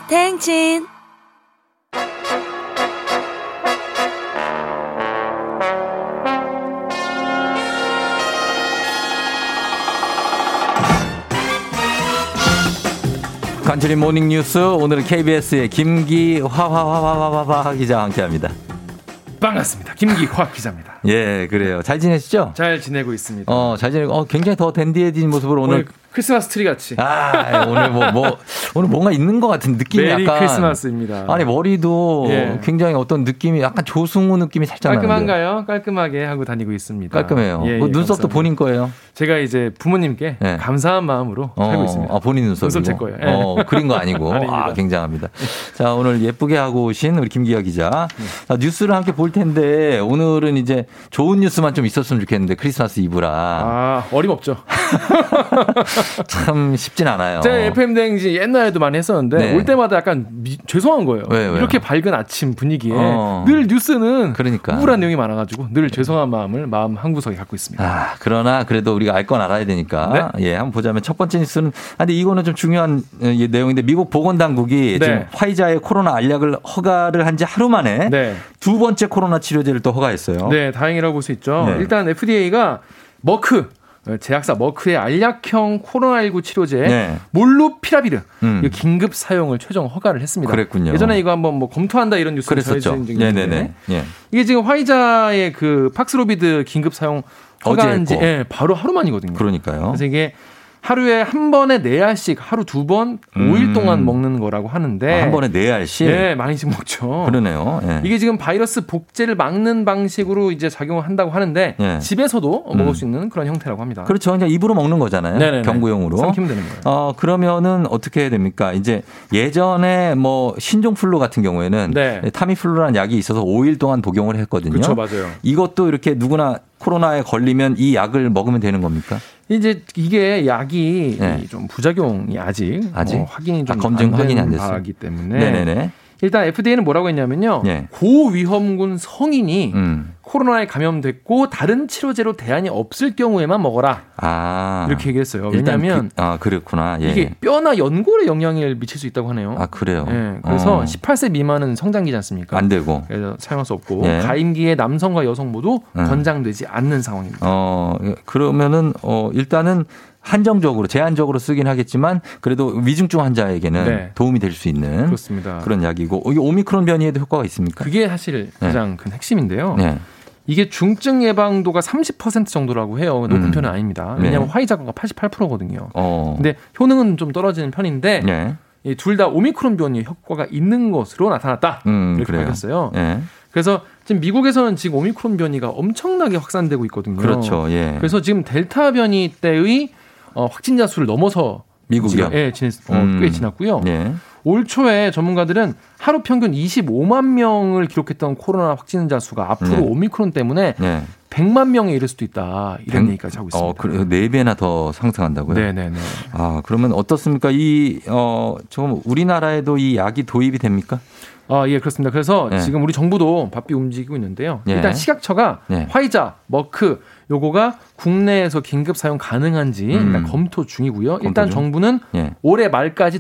땡친 간추린 모닝뉴스. 오늘은 KBS의 김기화 기자와 함께합니다. 반갑습니다. 김기화 기자입니다. 예, 그래요. 잘 지내시죠? 잘 지내고 있습니다. 잘 지내고 굉장히 더 댄디해진 모습으로 오늘 크리스마스 트리 같이. 오늘 오늘 뭔가 있는 것 같은 느낌이 메리 약간. 메리 크리스마스입니다. 아니 머리도 예. 굉장히 어떤 느낌이 약간 조승우 느낌이 살짝 깔끔한가요? 나는데요. 깔끔하게 하고 다니고 있습니다. 깔끔해요. 예, 눈썹도 감사합니다. 본인 거예요? 제가 이제 부모님께 예. 감사한 마음으로 살고 있습니다. 본인 눈썹 제 거예요. 예. 그린 거 아니고. 굉장합니다. 자, 오늘 예쁘게 하고 오신 우리 김기화 기자. 자, 뉴스를 함께 볼 텐데 오늘은 이제 좋은 뉴스만 좀 있었으면 좋겠는데 크리스마스 이브라. 어림없죠. 참 쉽진 않아요. 제가 FM 대행지 옛날에도 많이 했었는데 네. 올 때마다 약간 죄송한 거예요. 왜요? 이렇게 밝은 아침 분위기에 늘 뉴스는 그러니까. 우울한 내용이 많아가지고 늘 죄송한 마음을 마음 한구석에 갖고 있습니다. 그러나 그래도 우리가 알 건 알아야 되니까 네? 예, 한번 보자면 첫 번째 뉴스는 근데 이거는 좀 중요한 내용인데 미국 보건당국이 네. 지금 화이자의 코로나 알약을 허가를 한 지 하루 만에 네. 두 번째 코로나 치료제를 또 허가했어요. 네, 다행이라고 볼 수 있죠. 네. 일단 FDA가 제약사 머크의 알약형 코로나19 치료제 네. 몰누피라비르 긴급 사용을 최종 허가를 했습니다. 그랬군요. 예전에 이거 한번 뭐 검토한다 이런 뉴스를 전해드린 적이 있는데 이게 지금 화이자의 그 팍스로비드 긴급 사용 허가한지 바로 하루만이거든요. 그러니까요. 그래서 이게 하루에 한 번에 4알씩 하루 2번 5일 동안 먹는 거라고 하는데. 아, 한 번에 4알씩? 네, 많이씩 먹죠. 그러네요. 예. 이게 지금 바이러스 복제를 막는 방식으로 이제 작용을 한다고 하는데 예. 집에서도 먹을 수 있는 그런 형태라고 합니다. 그렇죠. 그냥 입으로 먹는 거잖아요. 네네네. 경구용으로. 삼키면 되는 거예요. 그러면은 어떻게 해야 됩니까? 이제 예전에 뭐 신종플루 같은 경우에는 네. 타미플루라는 약이 있어서 5일 동안 복용을 했거든요. 그렇죠. 맞아요. 이것도 이렇게 누구나 코로나에 걸리면 이 약을 먹으면 되는 겁니까? 이제 이게 약이 네. 좀 부작용이 아직 확인이 좀 검증 안 됐어요. 바기 때문에 네네네. 일단 FDA는 뭐라고 했냐면요. 네. 고위험군 성인이 코로나에 감염됐고 다른 치료제로 대안이 없을 경우에만 먹어라. 아, 이렇게 얘기했어요. 왜냐하면 그렇구나. 예. 이게 뼈나 연골에 영향을 미칠 수 있다고 하네요. 아 그래요. 예, 그래서 18세 미만은 성장기지 않습니까? 안 되고. 그래서 사용할 수 없고 예. 가임기에 남성과 여성 모두 권장되지 않는 상황입니다. 그러면은 일단은 한정적으로 제한적으로 쓰긴 하겠지만 그래도 위중증 환자에게는 네. 도움이 될 수 있는 그렇습니다. 그런 약이고 이게 오미크론 변이에도 효과가 있습니까? 그게 사실 가장 네. 큰 핵심인데요. 네. 이게 중증 예방도가 30% 정도라고 해요. 높은 편은 아닙니다. 왜냐하면 네. 화이자가 88%거든요. 근데 효능은 좀 떨어지는 편인데 네. 둘 다 오미크론 변이의 효과가 있는 것으로 나타났다. 이렇게 밝혔어요. 네. 그래서 지금 미국에서는 지금 오미크론 변이가 엄청나게 확산되고 있거든요. 그렇죠. 예. 그래서 지금 델타 변이 때의 확진자 수를 넘어서 미국이요? 예, 꽤 지났고요. 예. 올 초에 전문가들은 하루 평균 25만 명을 기록했던 코로나 확진자 수가 앞으로 예. 오미크론 때문에 예. 100만 명에 이를 수도 있다. 이런 얘기까지 하고 있습니다. 그래요? 4배나 더 상승한다고요? 네네네. 아, 그러면 어떻습니까? 우리나라에도 이 약이 도입이 됩니까? 아, 예, 그렇습니다. 그래서 예. 지금 우리 정부도 바삐 움직이고 있는데요. 예. 일단 시각처가 예. 화이자, 머크, 요거가 국내에서 긴급 사용 가능한지 일단 검토 중이고요. 일단 정부는 예. 올해 말까지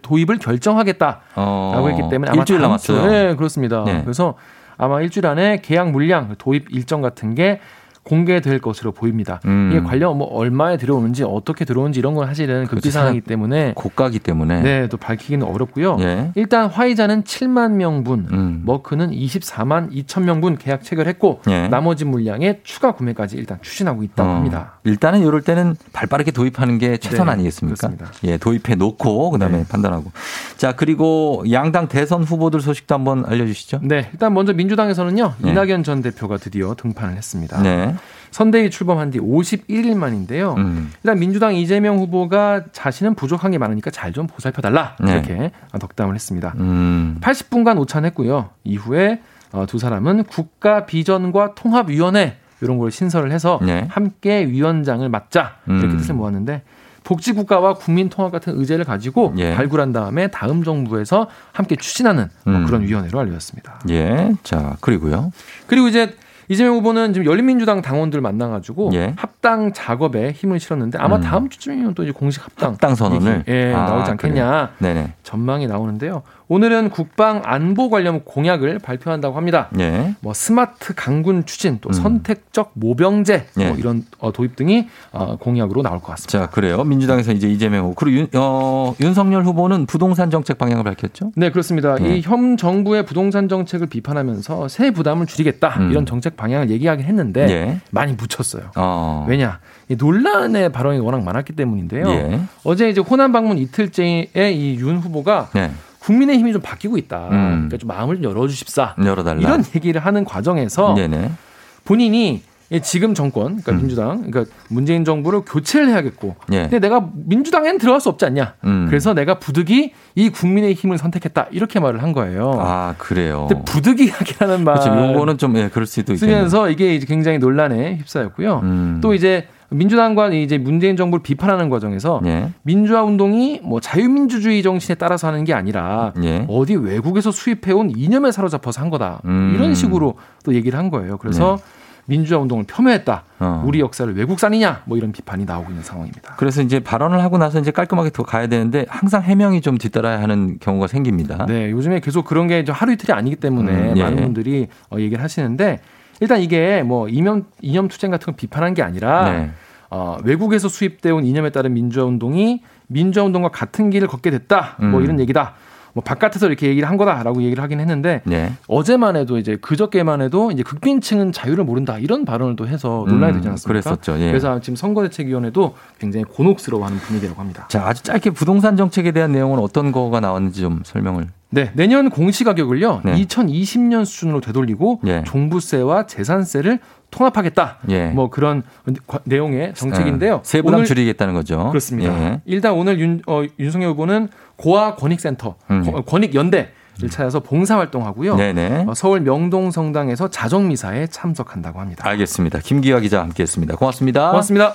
도입을 결정하겠다라고 했기 때문에 아마 일주일 남았어요. 네, 그렇습니다. 예. 그래서 아마 일주일 안에 계약 물량, 도입 일정 같은 게 공개될 것으로 보입니다. 이게 관련 얼마에 들어오는지 어떻게 들어오는지 이런 건 사실은 급비 상황이기 때문에 고가기 때문에 네, 또 밝히기는 어렵고요. 예. 일단 화이자는 7만 명분, 머크는 24만 2천 명분 계약 체결했고 예. 나머지 물량의 추가 구매까지 일단 추진하고 있다고 합니다. 일단은 이럴 때는 발빠르게 도입하는 게 최선 네, 아니겠습니까? 그렇습니다. 예, 도입해 놓고 그다음에 네. 판단하고. 자, 그리고 양당 대선 후보들 소식도 한번 알려주시죠. 네, 일단 먼저 민주당에서는요. 네. 이낙연 전 대표가 드디어 등판을 했습니다. 네. 선대위 출범한 뒤 51일 만인데요. 일단 민주당 이재명 후보가 자신은 부족한 게 많으니까 잘 좀 보살펴달라 이렇게 네. 덕담을 했습니다. 80분간 오찬했고요. 이후에 두 사람은 국가 비전과 통합위원회 이런 걸 신설을 해서 네. 함께 위원장을 맡자 이렇게 뜻을 모았는데 복지국가와 국민통합 같은 의제를 가지고 예. 발굴한 다음에 다음 정부에서 함께 추진하는 그런 위원회로 알려졌습니다. 예, 자 그리고요. 그리고 이제 이재명 후보는 지금 열린민주당 당원들 만나가지고 예. 합당 작업에 힘을 실었는데 아마 다음 주쯤이면 또 이제 공식 합당 선언을 예, 나오지 않겠냐 전망이 나오는데요. 오늘은 국방 안보 관련 공약을 발표한다고 합니다. 예. 스마트 강군 추진, 또 선택적 모병제 예. 이런 도입 등이 공약으로 나올 것 같습니다. 자, 그래요. 민주당에서 이제 이재명 후보 그리고 윤석열 후보는 부동산 정책 방향을 밝혔죠? 네, 그렇습니다. 예. 이 현 정부의 부동산 정책을 비판하면서 세제 부담을 줄이겠다 이런 정책 방향을 얘기하긴 했는데 예. 많이 묻혔어요. 왜냐? 논란의 발언이 워낙 많았기 때문인데요. 예. 어제 이제 호남 방문 이틀째에 이 윤 후보가 예. 국민의힘이 좀 바뀌고 있다. 그러니까 좀 마음을 좀 열어주십사. 열어달라. 이런 얘기를 하는 과정에서 네네. 본인이 지금 정권, 그러니까 민주당, 그러니까 문재인 정부를 교체를 해야겠고. 예. 근데 내가 민주당에는 들어갈 수 없지 않냐. 그래서 내가 부득이 이 국민의힘을 선택했다. 이렇게 말을 한 거예요. 아 그래요. 근데 부득이하게라는 말. 그렇죠. 요거는 좀 예, 그럴 수도 있겠네요. 쓰면서 이게 이제 굉장히 논란에 휩싸였고요. 또 이제. 민주당과 이제 문재인 정부를 비판하는 과정에서 예. 민주화 운동이 자유민주주의 정신에 따라서 하는 게 아니라 예. 어디 외국에서 수입해온 이념에 사로잡혀서 한 거다. 이런 식으로 또 얘기를 한 거예요. 그래서 민주화 운동을 폄훼했다. 우리 역사를 외국산이냐? 이런 비판이 나오고 있는 상황입니다. 그래서 이제 발언을 하고 나서 이제 깔끔하게 더 가야 되는데 항상 해명이 좀 뒤따라야 하는 경우가 생깁니다. 네, 요즘에 계속 그런 게 하루 이틀이 아니기 때문에 예. 많은 분들이 얘기를 하시는데. 일단 이게 이념 투쟁 같은 걸 비판한 게 아니라 네. 외국에서 수입되어 온 이념에 따른 민주화 운동이 민주화 운동과 같은 길을 걷게 됐다. 이런 얘기다. 뭐 바깥에서 이렇게 얘기를 한 거다라고 얘기를 하긴 했는데 네. 어제만 해도 이제 그저께만 해도 이제 극빈층은 자유를 모른다 이런 발언을 또 해서 논란이 되지 않았습니까? 그랬었죠. 예. 그래서 지금 선거대책위원회도 굉장히 곤혹스러워하는 분위기라고 합니다. 자, 아주 짧게 부동산 정책에 대한 내용은 어떤 거가 나왔는지 좀 설명을. 네, 내년 공시가격을요. 네. 2020년 수준으로 되돌리고 네. 종부세와 재산세를 통합하겠다. 예. 뭐 그런 내용의 정책인데요. 세부담 오늘 줄이겠다는 거죠. 그렇습니다. 예. 일단 오늘 윤석열 후보는 고아 권익센터, 권익연대를 찾아서 봉사활동하고요. 네네. 서울 명동성당에서 자정미사에 참석한다고 합니다. 알겠습니다. 김기화 기자와 함께했습니다. 고맙습니다. 고맙습니다.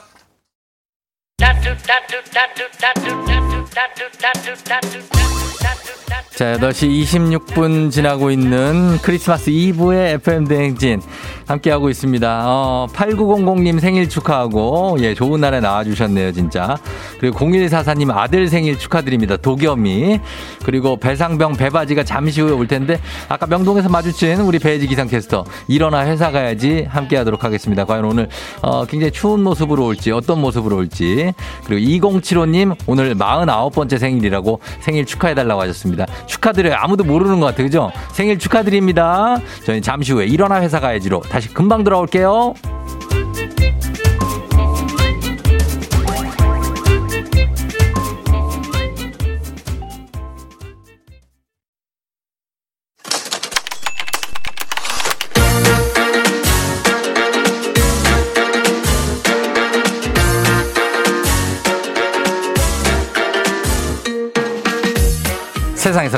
자, 8시 26분 지나고 있는 크리스마스 이브의 FM 대행진 함께하고 있습니다. 8900님 생일 축하하고, 예, 좋은 날에 나와주셨네요, 진짜. 그리고 0144님 아들 생일 축하드립니다. 도겸이. 그리고 배상병 배바지가 잠시 후에 올 텐데, 아까 명동에서 마주친 우리 배지 기상캐스터, 일어나 회사 가야지 함께하도록 하겠습니다. 과연 오늘, 굉장히 추운 모습으로 올지, 어떤 모습으로 올지. 그리고 2075님 오늘 49번째 생일이라고 생일 축하해달라고 하셨습니다. 축하드려요. 아무도 모르는 것 같아요. 그죠? 생일 축하드립니다. 저희 잠시 후에 일어나 회사 가야지로 다시 금방 돌아올게요. 세상에서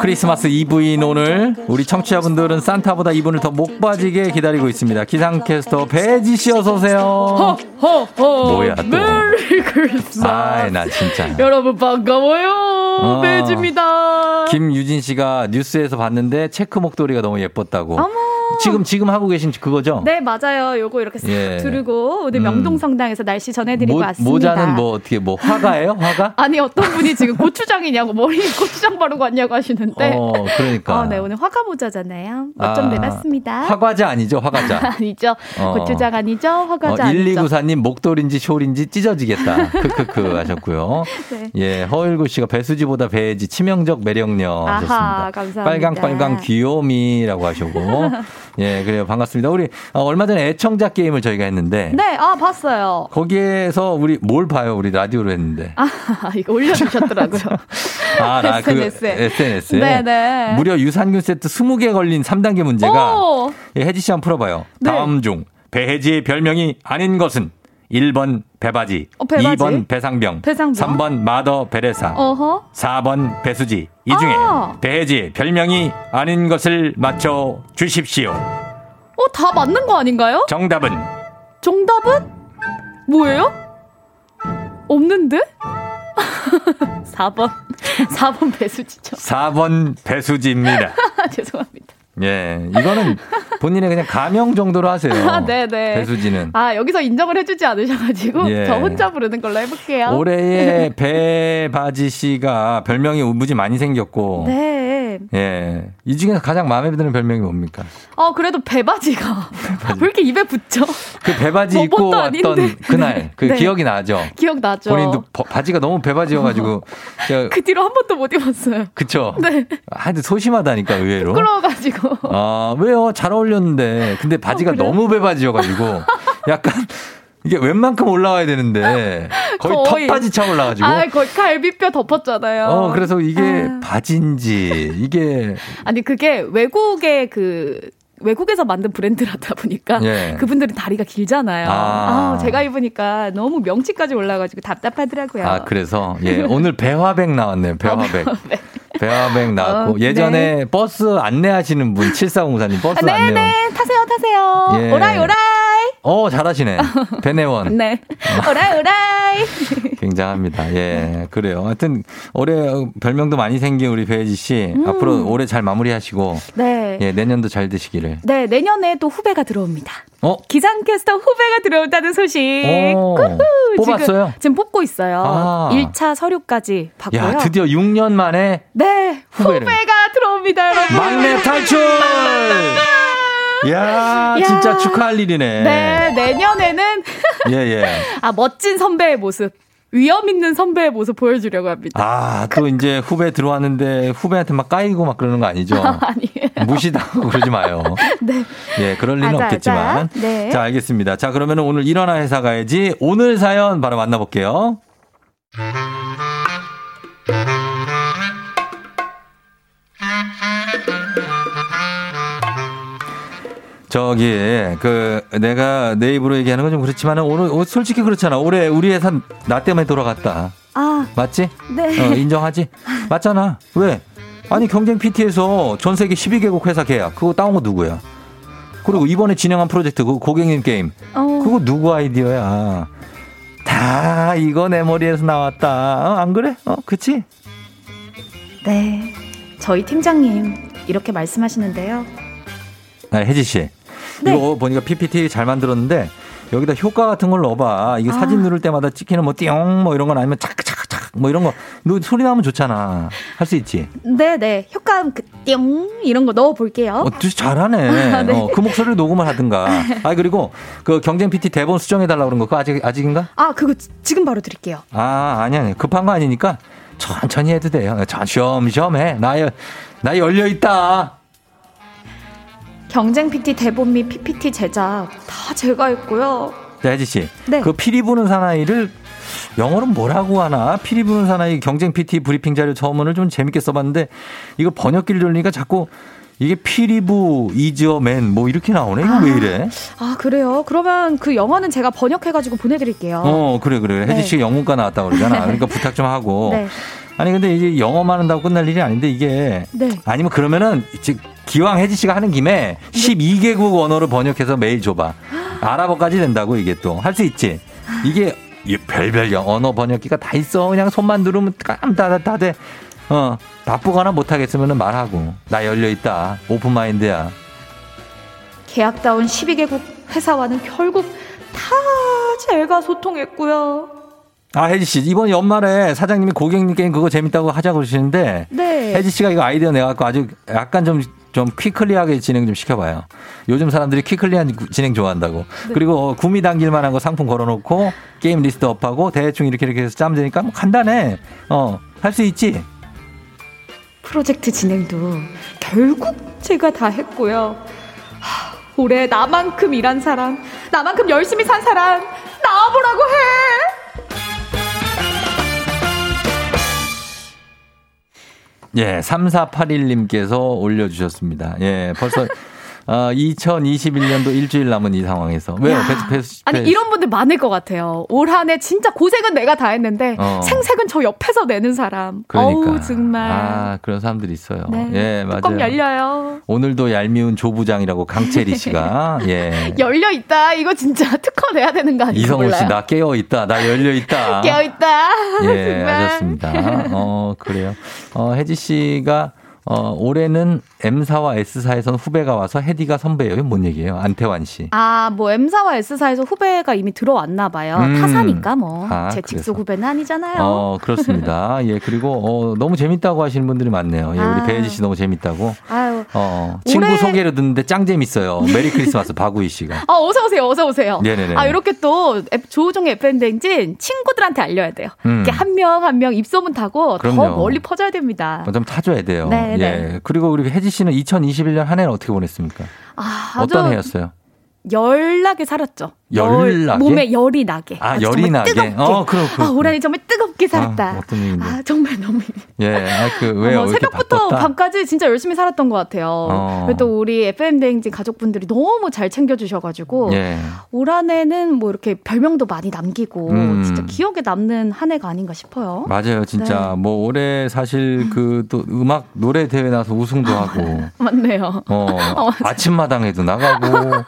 크리스마스 이브인 오늘 우리 청취자분들은 산타보다 이분을 더 목 빠지게 기다리고 있습니다. 기상캐스터 배지 씨 어서 오세요. 뭐야 또. 메리 크리스마스. 아이 나 진짜. 여러분 반가워요. 배지입니다. 김유진 씨가 뉴스에서 봤는데 체크 목도리가 너무 예뻤다고. 어머. 지금 하고 계신 그거죠? 네 맞아요. 요거 이렇게 싹 예. 두르고 오늘 명동성당에서 날씨 전해드리고 왔습니다. 모자는 뭐 어떻게 뭐 화가예요? 화가? 아니 어떤 분이 지금 고추장이냐고 머리에 고추장 바르고 왔냐고 하시는데. 그러니까. 네 오늘 화가 모자잖아요. 어쩜 내놨습니다. 화과자 아니죠? 화과자. 아니죠. 고추장 아니죠? 화과자 아니죠. 1294님 목도리인지 쇼리인지 찢어지겠다. 크크크 하셨고요. 네. 예 허일구 씨가 배수지보다 배지 치명적 매력력 하셨습니다. 아하, 감사합니다. 빨강 귀요미라고 하시고. 예, 그래요. 반갑습니다. 우리 얼마 전에 애청자 게임을 저희가 했는데 네, 봤어요. 거기에서 우리 뭘 봐요? 우리 라디오로 했는데. 이거 올려주셨더라고요. SNS에. 네네. 무려 유산균 세트 20개 걸린 3단계 문제가 예, 혜지 씨 한번 풀어봐요. 네. 다음 중 배혜지의 별명이 아닌 것은 1번 배바지, 2번 배상병, 3번 마더 베레사, 4번 배수지. 이 중에 배혜지 별명이 아닌 것을 맞춰 주십시오. 다 맞는 거 아닌가요? 정답은? 뭐예요? 없는데? 4번 배수지죠. 4번 배수지입니다. 죄송합니다. 예, 이거는 본인의 그냥 가명 정도로 하세요. 네네. 배수지는. 여기서 인정을 해주지 않으셔가지고 예. 저 혼자 부르는 걸로 해볼게요. 올해의 배바지 씨가 별명이 무지 많이 생겼고. 네. 예, 이 중에서 가장 마음에 드는 별명이 뭡니까? 그래도 배바지가 왜 이렇게 입에 붙죠? 그 배바지 입고 왔던 그날 그 네. 기억이 나죠. 기억나죠. 본인도 바지가 너무 배바지여가지고 제가 그 뒤로 한 번도 못 입었어요. 그쵸? 네. 하여튼 소심하다니까 의외로. 부끄러워가지고. 왜요? 잘 어울렸는데. 근데 바지가 너무 배바지여가지고. 약간. 이게 웬만큼 올라와야 되는데 거의 턱까지 차 올라가지고 거의 갈비뼈 덮었잖아요. 그래서 이게 바지인지 이게 아니 그게 외국의 외국에서 만든 브랜드라다 보니까 예. 그분들은 다리가 길잖아요. 제가 입으니까 너무 명치까지 올라가지고 답답하더라고요. 그래서 예 오늘 배화백 나왔네요. 배화백 나왔고 예전에 네. 버스 안내하시는 분 7404님 버스 안내요. 네네 타세요. 예. 오라이 잘하시네. 배내원. 네. 오라이. 등장합니다. 예, 그래요. 하여튼 올해 별명도 많이 생긴 우리 배혜지 씨 앞으로 올해 잘 마무리하시고 네. 예, 내년도 잘 되시기를. 네, 내년에 또 후배가 들어옵니다. 기상캐스터 후배가 들어온다는 소식. 뽑았어요? 지금 뽑고 있어요. 1차 서류까지 받고요. 야, 드디어 6년 만에 네, 후배가 들어옵니다, 여러분. 막내 탈출! 이야, 진짜 축하할 일이네. 네, 내년에는 아, 멋진 선배의 모습, 위험 있는 선배의 모습 보여주려고 합니다. 아, 또 이제 후배 들어왔는데 후배한테 막 까이고 막 그러는 거 아니죠? 아니에요. 무시당하고 그러지 마요. 네. 예, 그럴 리는 없겠지만. 네. 자, 알겠습니다. 자, 그러면 오늘 일어나 회사 가야지. 오늘 사연 바로 만나볼게요. 저기 그 내가 내 입으로 얘기하는 건 좀 그렇지만 오늘 솔직히 그렇잖아. 올해 우리 회사 나 때문에 돌아갔다. 아, 맞지? 네. 인정하지? 맞잖아. 왜? 아니 경쟁 PT에서 전 세계 12개국 회사 계약 그거 따온 거 누구야? 그리고 이번에 진행한 프로젝트 그 고객님 게임 그거 누구 아이디어야? 다 이거 내 머리에서 나왔다. 안 그래? 그치? 네. 저희 팀장님 이렇게 말씀하시는데요. 아, 혜지 씨. 네. 이거 보니까 PPT 잘 만들었는데 여기다 효과 같은 걸 넣어봐. 이게 사진 누를 때마다 찍히는 뭐 띵 뭐 이런 건 아니면 착착착 뭐 이런 거. 너 소리 나면 좋잖아. 할 수 있지? 네네. 효과음 그 띵 이런 거 넣어볼게요. 잘하네. 아, 네. 그 목소리를 녹음을 하든가. 아 그리고 그 경쟁 PT 대본 수정해달라고 그런 거 그거 아직인가? 아 그거 지금 바로 드릴게요. 아 아니 급한 거 아니니까 천천히 해도 돼요. 쉬엄쉬엄해. 나 열려있다. 경쟁 PT 대본 및 PPT 제작 다 제가 했고요. 네, 혜지 씨. 네. 그 피리 부는 사나이를 영어로 뭐라고 하나? 피리 부는 사나이 경쟁 PT 브리핑 자료 저문을 좀 재밌게 써봤는데 이거 번역기를 돌리니까 자꾸 이게 피리부 이즈어맨 뭐 이렇게 나오네. 이거 왜 이래? 아 그래요? 그러면 그 영어는 제가 번역해가지고 보내드릴게요. 그래. 혜지 씨 영문과 나왔다고 그러잖아. 그러니까 부탁 좀 하고. 네. 아니 근데 이제 영어만 한다고 끝날 일이 아닌데 이게 네. 아니면 그러면은 즉 기왕 혜지 씨가 하는 김에 12개국 언어로 번역해서 메일 줘봐. 아랍어까지 된다고 이게 또 할 수 있지. 이게 별별 언어 번역기가 다 있어. 그냥 손만 누르면 다 돼. 바쁘거나 못하겠으면 말하고. 나 열려있다. 오픈마인드야. 계약다운 12개국 회사와는 결국 다 제가 소통했고요. 아, 혜지 씨, 이번 연말에 사장님이 고객님 게임 그거 재밌다고 하자고 그러시는데. 네. 혜지 씨가 이거 아이디어 내갖고 아주 약간 좀 퀵클리하게 진행 좀 시켜봐요. 요즘 사람들이 퀵클리한 진행 좋아한다고. 네. 그리고 구미 당길만 한 거 상품 걸어놓고 게임 리스트 업하고 대충 이렇게 해서 짜면 되니까 뭐 간단해. 할 수 있지? 프로젝트 진행도 결국 제가 다 했고요. 올해 나만큼 일한 사람, 나만큼 열심히 산 사람, 나와보라고 해! 예, 3481님께서 올려주셨습니다. 예, 벌써 2021년도 일주일 남은 이 상황에서. 왜요? 아니, 이런 분들 많을 것 같아요. 올 한 해 진짜 고생은 내가 다 했는데 생색은 저 옆에서 내는 사람. 그러니까. 어우, 정말. 아, 그런 사람들이 있어요. 네. 예, 맞아요. 뚜껑 열려요. 오늘도 얄미운 조부장이라고 강채리 씨가. 예. 열려있다. 이거 진짜 특허 내야 되는 거 아니에요? 이성우 씨, 나 깨어있다. 나 열려있다. 깨어있다. 예, 맞았습니다. 그래요. 혜지 씨가. 올해는 M사와 S사에서는 후배가 와서 헤디가 선배예요. 이게 뭔 얘기예요? 안태환 씨. 아, 뭐 M사와 S사에서 후배가 이미 들어왔나 봐요. 타사니까 뭐. 제 직속 후배는 아니잖아요. 그렇습니다. 예, 그리고 너무 재밌다고 하시는 분들이 많네요. 예, 우리 배혜지 씨 너무 재밌다고. 아유. 친구 올해... 소개를 듣는데 짱 재밌어요. 메리 크리스마스 박우희 씨가. 어서 오세요. 네네네. 아, 이렇게 또 조우종의 FM 댕진 친구들한테 알려야 돼요. 이렇게 한 명 한 명 입소문 타고 더 멀리 퍼져야 됩니다. 좀 타줘야 돼요. 네. 예. 그리고 우리 혜지 씨는 2021년 한 해는 어떻게 보냈습니까? 아, 어떤 해였어요? 열나게 살았죠. 열나게? 몸에 열이 나게. 아, 열이 나게. 뜨겁게. 그렇구나. 올해는 정말 뜨겁게 살았다. 어떤 얘기인데? 정말 너무. 예, 왜요? 새벽부터 밤까지 진짜 열심히 살았던 것 같아요. 또 우리 FM 대행진 가족분들이 너무 잘 챙겨주셔가지고 올 한 해는 뭐 이렇게 별명도 많이 남기고 진짜 기억에 남는 한 해가 아닌가 싶어요. 맞아요, 진짜. 네. 뭐 올해 사실 그 또 음악 노래 대회 나서 우승도 하고. 맞네요. 아침마당에도 나가고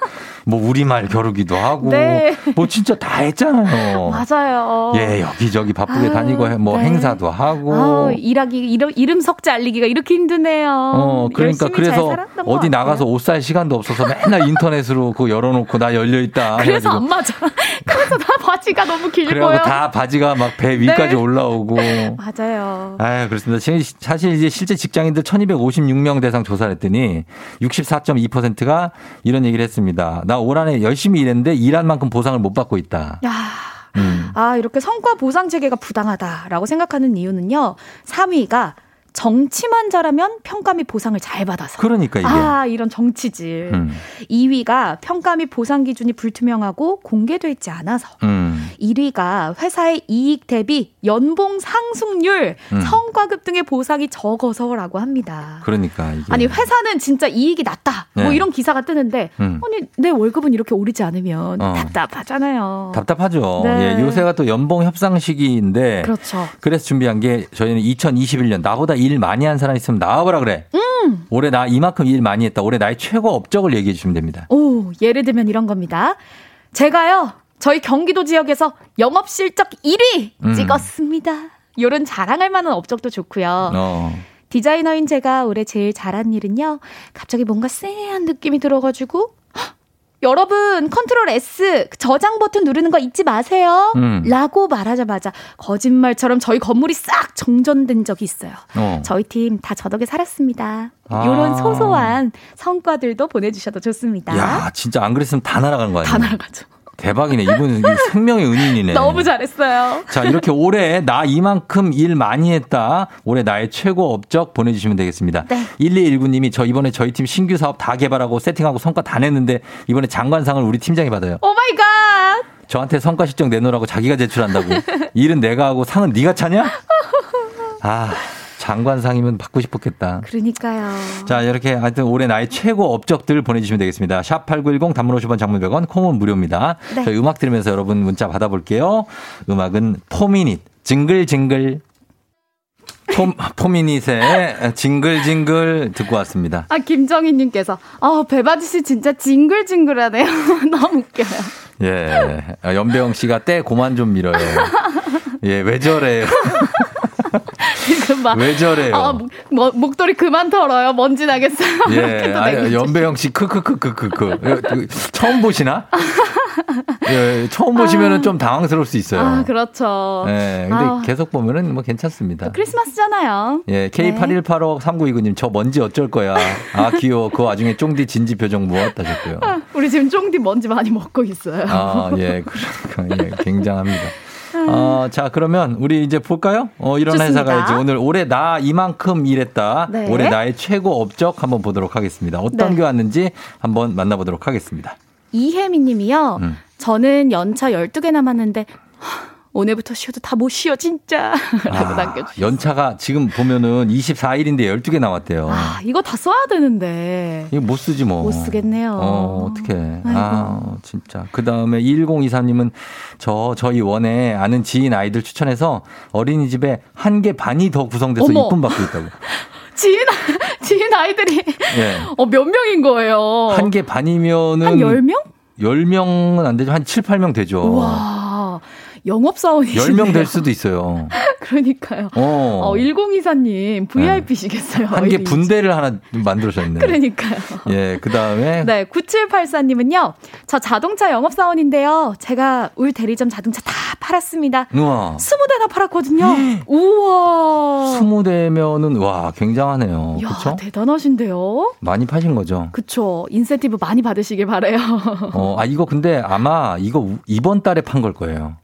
뭐 우리말 겨루기도 하고. 네. 뭐 진짜 다 했잖아요. 맞아요. 예, 여기저기 바쁘게 다니고 뭐 네. 행사도 하고. 아유, 일하기 이름 석자 알리기가 이렇게 힘드네요. 그러니까 그래서 어디 나가서 옷 살 시간도 없어서 맨날 인터넷으로 그거 열어놓고 나 열려있다. 그래서 안 맞아. 그래서 다 바지가 너무 길고요. 그리고 다 바지가 막 배 위까지 네. 올라오고. 맞아요. 아, 그렇습니다. 사실 이제 실제 직장인들 1,256명 대상 조사를 했더니 64.2%가 이런 얘기를 했습니다. 나 올 한 해 열심히 일했는데 일한 만큼 보상을 못 받고 있다. 야. 아, 이렇게 성과 보상 체계가 부당하다라고 생각하는 이유는요. 3위가 정치만 잘하면 평가 및 보상을 잘 받아서. 그러니까 이게. 아, 이런 정치질. 2위가 평가 및 보상 기준이 불투명하고 공개돼 있지 않아서. 1위가 회사의 이익 대비 연봉 상승률, 성과급 등의 보상이 적어서라고 합니다. 그러니까 이게. 아니 회사는 진짜 이익이 낮다. 네. 뭐 이런 기사가 뜨는데 아니 내 월급은 이렇게 오르지 않으면 답답하잖아요. 답답하죠. 네. 예, 요새가 또 연봉 협상 시기인데. 그렇죠. 그래서 준비한 게 저희는 2021년 나보다 일 많이 한 사람 있으면 나와보라 그래. 올해 나 이만큼 일 많이 했다. 올해 나의 최고 업적을 얘기해 주시면 됩니다. 오, 예를 들면 이런 겁니다. 제가요. 저희 경기도 지역에서 영업실적 1위 찍었습니다. 이런 자랑할 만한 업적도 좋고요. 디자이너인 제가 올해 제일 잘한 일은요. 갑자기 뭔가 쎄한 느낌이 들어가지고 헉, 여러분 컨트롤 S 저장 버튼 누르는 거 잊지 마세요. 라고 말하자마자 거짓말처럼 저희 건물이 싹 정전된 적이 있어요. 저희 팀 다 저 덕에 살았습니다. 이런 소소한 성과들도 보내주셔도 좋습니다. 야, 진짜 안 그랬으면 다 날아간 거 아니에요? 다 날아가죠. 대박이네. 이분 생명의 은인이네. 너무 잘했어요. 자, 이렇게 올해 나 이만큼 일 많이 했다. 올해 나의 최고 업적 보내주시면 되겠습니다. 네. 1219님이 저 이번에 저희 팀 신규 사업 다 개발하고 세팅하고 성과 다 냈는데 이번에 장관상을 우리 팀장이 받아요. 오 마이 갓. 저한테 성과 실적 내놓으라고 자기가 제출한다고. 일은 내가 하고 상은 네가 차냐? 아. 장관상이면 받고 싶었겠다. 그러니까요. 자, 이렇게 하여튼 올해 나의 최고 업적들 보내주시면 되겠습니다. 샵 8910 단문 50원 장문 100원 콩은 무료입니다. 네. 저희 음악 들으면서 여러분 문자 받아볼게요. 음악은 포미닛 징글징글. 포미닛의 징글징글 듣고 왔습니다. 아, 김정희님께서 배바지 씨 진짜 징글징글하네요. 너무 웃겨요. 예, 연배영 씨가 때 고만 좀 밀어요. 예, 왜 저래요? 왜 저래요? 목도리 그만 털어요. 먼지 나겠어요. 예, 아니, 연배영 씨 크크크크크크. 처음 보시나? 예, 처음 보시면은 좀 당황스러울 수 있어요. 아, 그렇죠. 예, 근데 계속 보면은 뭐 괜찮습니다. 크리스마스잖아요. 예, K81853929님 저 먼지 어쩔 거야. 아, 귀여워. 그 와중에 쫑디 진지 표정 모았다셨고요. 우리 지금 쫑디 먼지 많이 먹고 있어요. 아, 예, 그러니까 예, 굉장합니다. 자, 그러면 우리 이제 볼까요? 이런 좋습니다. 회사 가야지. 오늘 올해 나 이만큼 일했다. 네. 올해 나의 최고 업적 한번 보도록 하겠습니다. 어떤 네. 게 왔는지 한번 만나보도록 하겠습니다. 이혜민 님이요. 저는 연차 12개 남았는데 오늘부터 쉬어도 다 못 쉬어 진짜. 라고 남겨주셨어요. 연차가 지금 보면은 24일인데 12개 나왔대요. 아, 이거 다 써야 되는데. 이거 못 쓰지 뭐. 못 쓰겠네요. 어떡해. 아, 진짜. 그다음에 1023님은 저희 원에 아는 지인 아이들 추천해서 어린이집에 한 개 반이 더 구성돼서 입금 받고 있다고. 지인 아이들이 네. 몇 명인 거예요? 한 개 반이면은 한 10명? 10명은 안 되죠. 한 7, 8명 되죠. 와. 영업사원이시네요. 10명 될 수도 있어요. 그러니까요. 1024님 VIP시겠어요. 한 개 분대를 하나 만들어주셨네. 그러니까요. 예, 그다음에 네, 9784님은요. 저 자동차 영업사원인데요. 제가 울 대리점 자동차 다 팔았습니다. 우와. 20대나 팔았거든요. 우와. 20대면은 와, 굉장하네요. 그렇죠? 대단하신데요. 많이 파신 거죠. 그렇죠. 인센티브 많이 받으시길 바라요. 이거 근데 아마 이거 이번 달에 판 걸 거예요.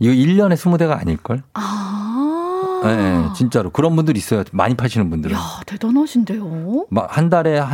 이거 1년에 20대가 아닐걸? 네, 진짜로. 그런 분들 있어요. 많이 파시는 분들은. 이야, 대단하신데요? 막 한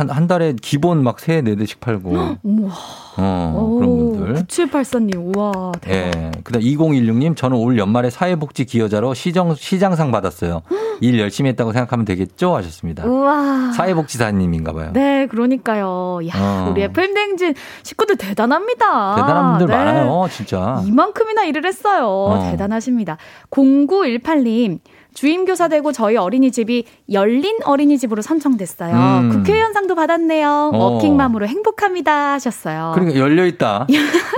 달에 기본 막 3, 4대씩 팔고. 우와. 그런 분들. 9784님, 우와. 대박. 네. 그 다음 2016님, 저는 올 연말에 사회복지 기여자로 시장상 받았어요. 일 열심히 했다고 생각하면 되겠죠? 하셨습니다. 우와. 사회복지사님인가 봐요. 네, 그러니까요. 야, 우리 FM댕진 식구들 대단합니다. 대단한 분들 네. 많아요, 진짜. 이만큼이나 일을 했어요. 대단하십니다. 0918님. 주임교사 되고 저희 어린이집이 열린 어린이집으로 선정됐어요. 국회의원상도 받았네요. 워킹맘으로 행복합니다 하셨어요. 그러니까 열려있다.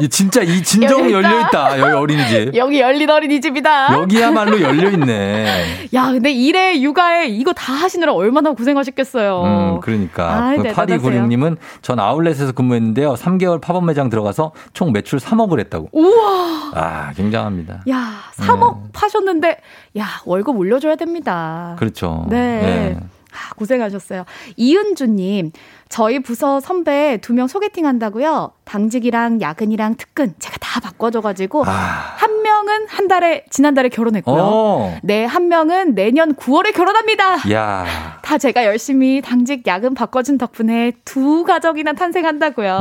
진짜 이 진정 열려있다. 여기 어린이집. 여기 열린 어린이집이다. 여기야말로 열려있네. 야, 근데 일에 육아에 이거 다 하시느라 얼마나 고생하셨겠어요. 그러니까. 8296님은 전 아울렛에서 근무했는데요. 3개월 팝업 매장 들어가서 총 매출 3억을 했다고. 우와. 아, 굉장합니다. 야, 3억 파셨는데 야, 월급 올려줘야 됩니다. 그렇죠. 네. 네. 아, 고생하셨어요. 이은주님, 저희 부서 선배 2명 소개팅한다고요. 당직이랑 야근이랑 특근 제가 다 바꿔줘가지고 한 명은 한 달에 지난달에 결혼했고요. 네, 한 명은 내년 9월에 결혼합니다. 야. 다 제가 열심히 당직 야근 바꿔준 덕분에 2가족이나 탄생한다고요.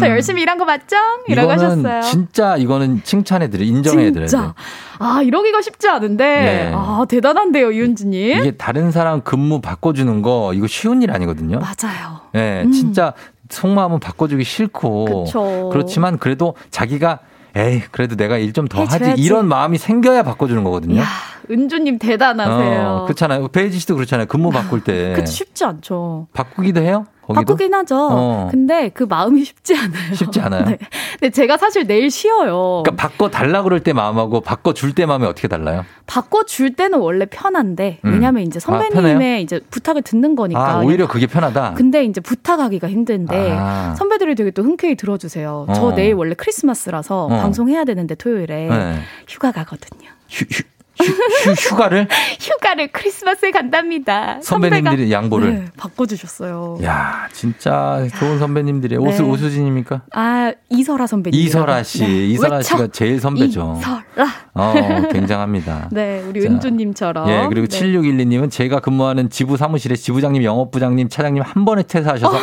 저 열심히 일한 거 맞죠? 이라고 하셨어요. 진짜 이거는 칭찬해드려요. 인정해드려요. 진짜. 아, 이러기가 쉽지 않은데 네. 아, 대단한데요, 이은주님. 이게 다른 사람 근무 바꿔주는 거 이거 쉬운 일 아니거든요. 맞아요. 네, 진짜 속마음은 바꿔주기 싫고 그쵸. 그렇지만 그래도 자기가 에이 그래도 내가 일 좀 더 하지 이런 마음이 생겨야 바꿔주는 거거든요. 이야, 은주님 대단하세요. 그렇잖아요. 베이지 씨도 그렇잖아요. 근무 바꿀 때. 그치, 쉽지 않죠. 바꾸기도 해요? 거기도? 바꾸긴 하죠. 근데 그 마음이 쉽지 않아요. 쉽지 않아요. 네. 근데 제가 사실 내일 쉬어요. 그러니까 바꿔달라 그럴 때 마음하고 바꿔줄 때 마음이 어떻게 달라요? 바꿔줄 때는 원래 편한데 왜냐하면 이제 선배님의 이제 부탁을 듣는 거니까. 아, 오히려 그게 편하다. 근데 이제 부탁하기가 힘든데 선배들이 되게 또 흔쾌히 들어주세요. 저 내일 원래 크리스마스라서 방송해야 되는데 토요일에 휴가 가거든요. 휴가를? 휴가를 크리스마스에 간답니다. 선배님들이 양보를 네, 바꿔주셨어요. 야, 진짜 좋은 선배님들이에요. 네. 오수진입니까? 아, 이설아 선배님. 이설아 씨, 네. 이설아 씨가 제일 선배죠. 이설아. 굉장합니다. 네, 우리 은주님처럼. 예, 그리고 네. 7612님은 제가 근무하는 지부 사무실에 지부장님, 영업부장님, 차장님 한 번에 퇴사하셔서.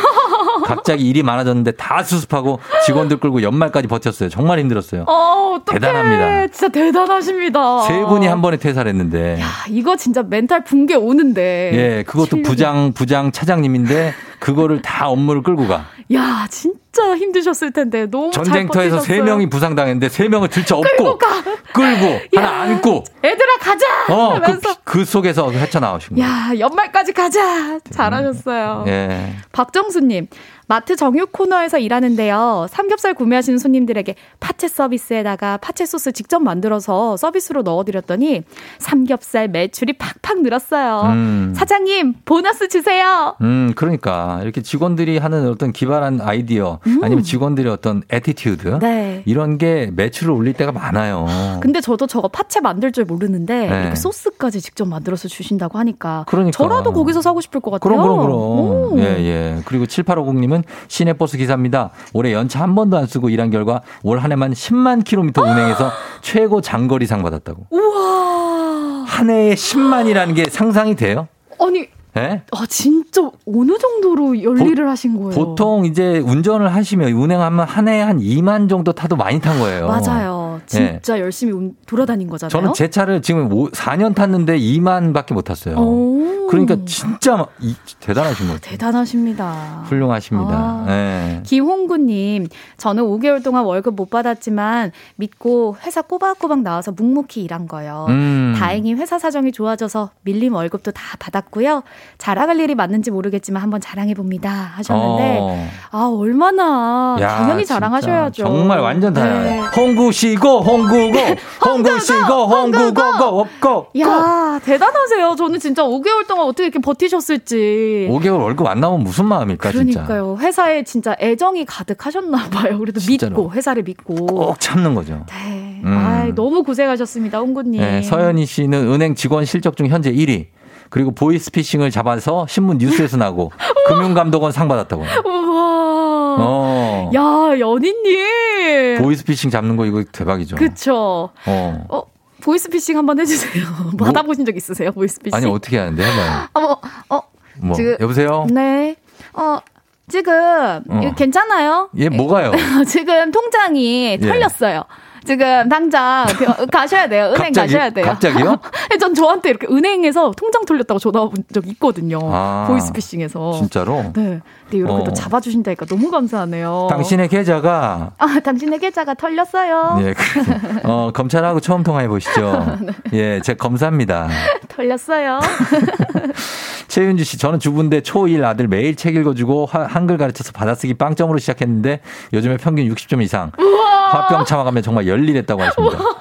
갑자기 일이 많아졌는데 다 수습하고 직원들 끌고 연말까지 버텼어요. 정말 힘들었어요. 어떡해. 대단합니다. 진짜 대단하십니다. 3분이 한 번에 퇴사를 했는데. 야, 이거 진짜 멘탈 붕괴 오는데. 예, 그것도 부장, 차장님인데 그거를 다 업무를 끌고 가. 야, 진짜 힘드셨을 텐데 너무 전쟁터에서 잘 버티셨어요. 3명이 부상당했는데 3명을 들쳐 업고 끌고 야, 하나 안고 애들아 가자 하면서 그 속에서 헤쳐나오신 거예요. 야, 연말까지 가자. 잘하셨어요. 예. 박정수님, 마트 정육 코너에서 일하는데요. 삼겹살 구매하시는 손님들에게 파채 서비스에다가 파채 소스 직접 만들어서 서비스로 넣어드렸더니 삼겹살 매출이 팍팍 늘었어요. 사장님 보너스 주세요. 그러니까 이렇게 직원들이 하는 어떤 기발한 아이디어 아니면 직원들의 어떤 애티튜드 네. 이런 게 매출을 올릴 때가 많아요. 근데 저도 저거 파채 만들 줄 모르는데 네. 이렇게 소스까지 직접 만들어서 주신다고 하니까 그러니까. 저라도 거기서 사고 싶을 것 같아요. 그럼. 예. 그리고 7850님 시내버스 기사입니다. 올해 연차 한 번도 안 쓰고 일한 결과 올 한 해만 10만 킬로미터 운행해서 최고 장거리상 받았다고. 우와. 한 해에 10만이라는 게 상상이 돼요? 아니. 네? 아, 진짜 어느 정도로 열일을 하신 거예요? 보통 이제 운전을 하시면 운행하면 한 해에 한 2만 정도 타도 많이 탄 거예요. 맞아요. 진짜 네. 열심히 돌아다닌 거잖아요. 저는 제 차를 지금 4년 탔는데 2만밖에 못 탔어요. 그러니까 진짜 대단하신 거예요. 대단하십니다. 훌륭하십니다. 아, 네. 김홍구님, 저는 5개월 동안 월급 못 받았지만 믿고 회사 꼬박꼬박 나와서 묵묵히 일한 거예요. 다행히 회사 사정이 좋아져서 밀린 월급도 다 받았고요. 자랑할 일이 맞는지 모르겠지만 한번 자랑해봅니다 하셨는데 아, 얼마나 야, 당연히 자랑하셔야죠. 정말 완전 다양해요. 네. 홍구시고 홍구고 홍구시고 홍구고고 고. 야, 대단하세요. 저는 진짜 5개월 동안 어떻게 이렇게 버티셨을지. 5개월 월급 안 나오면 무슨 마음일까 진짜. 그러니까요. 회사에 진짜 애정이 가득하셨나 봐요. 그래도 진짜로. 믿고 회사를 믿고 꼭 참는 거죠. 네. 아, 너무 고생하셨습니다, 홍구님. 네, 서연희 씨는 은행 직원 실적 중 현재 1위. 그리고 보이스피싱을 잡아서 신문 뉴스에서 나고 금융감독원 상 받았다고. 우와. 야, 연인님. 보이스피싱 잡는 거 이거 대박이죠. 그렇죠. 보이스피싱 한번 해주세요. 뭐 받아보신 적 있으세요, 보이스피싱? 아니, 어떻게 하는데? 뭐 지금, 여보세요? 네. 지금 이거 괜찮아요? 예, 뭐가요? 지금 통장이 털렸어요. 지금 당장 가셔야 돼요. 은행 갑자기, 가셔야 돼요. 갑자기요? 전 저한테 이렇게 은행에서 통장 돌렸다고 전화 온 적 있거든요. 아, 보이스피싱에서. 진짜로? 네. 근데 이렇게 또 잡아주신다니까 너무 감사하네요. 당신의 계좌가. 아, 당신의 계좌가 털렸어요. 예, 그래서 검찰하고 처음 통화해 보시죠. 네. 예, 제가 검사입니다. 털렸어요. 최윤주 씨, 저는 주부인데 초1 아들 매일 책 읽어주고 한글 가르쳐서 받아쓰기 빵점으로 시작했는데 요즘에 평균 60점 이상. 우와! 화병 참아가면 정말 열일했다고 하십니다. 우와!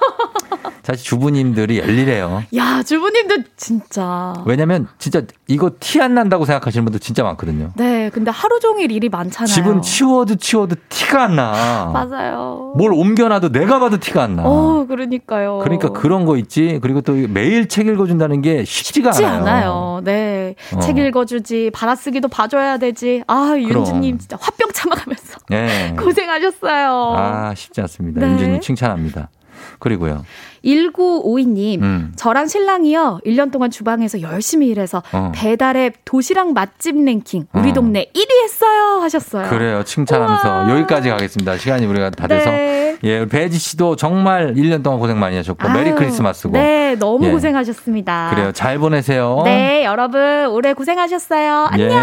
사실 주부님들이 열일해요. 야, 주부님들 진짜. 왜냐면 진짜 이거 티 안 난다고 생각하시는 분들 진짜 많거든요. 네, 근데 하루 종일 일이 많잖아요. 집은 치워도 티가 안 나. 맞아요. 뭘 옮겨놔도 내가 봐도 티가 안 나. 그러니까요. 그러니까 그런 거 있지. 그리고 또 매일 책 읽어준다는 게 쉽지 않아요. 네, 책 읽어주지, 받아쓰기도 봐줘야 되지. 아, 윤주님 진짜 화병 참아가면서 네. 고생하셨어요. 아, 쉽지 않습니다. 네. 윤주님 칭찬합니다. 그리고요. 1952님, 저랑 신랑이요. 1년 동안 주방에서 열심히 일해서 배달앱 도시락 맛집 랭킹 우리 동네 1위 했어요 하셨어요. 그래요. 칭찬하면서 우와. 여기까지 가겠습니다. 시간이 우리가 다 돼서. 네. 예, 배지 씨도 정말 1년 동안 고생 많이 하셨고 아유, 메리 크리스마스고. 네. 너무 예. 고생하셨습니다. 그래요. 잘 보내세요. 네. 여러분 올해 고생하셨어요. 안녕. 예,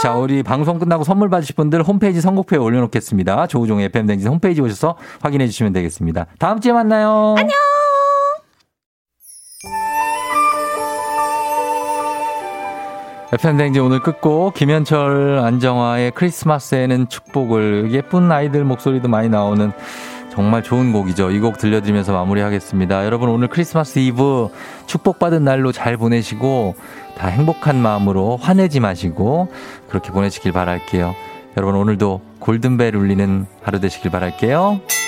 자, 우리 방송 끝나고 선물 받으실 분들 홈페이지 선곡표에 올려놓겠습니다. 조우종의 FM 댕진 홈페이지 오셔서 확인해 주시면 되겠습니다. 다음 주에 만나요. 안녕. FM 댕진 오늘 끝고 김현철 안정화의 크리스마스에는 축복을 예쁜 아이들 목소리도 많이 나오는 정말 좋은 곡이죠. 이 곡 들려드리면서 마무리하겠습니다. 여러분 오늘 크리스마스 이브 축복받은 날로 잘 보내시고 다 행복한 마음으로 화내지 마시고 그렇게 보내시길 바랄게요. 여러분 오늘도 골든벨 울리는 하루 되시길 바랄게요.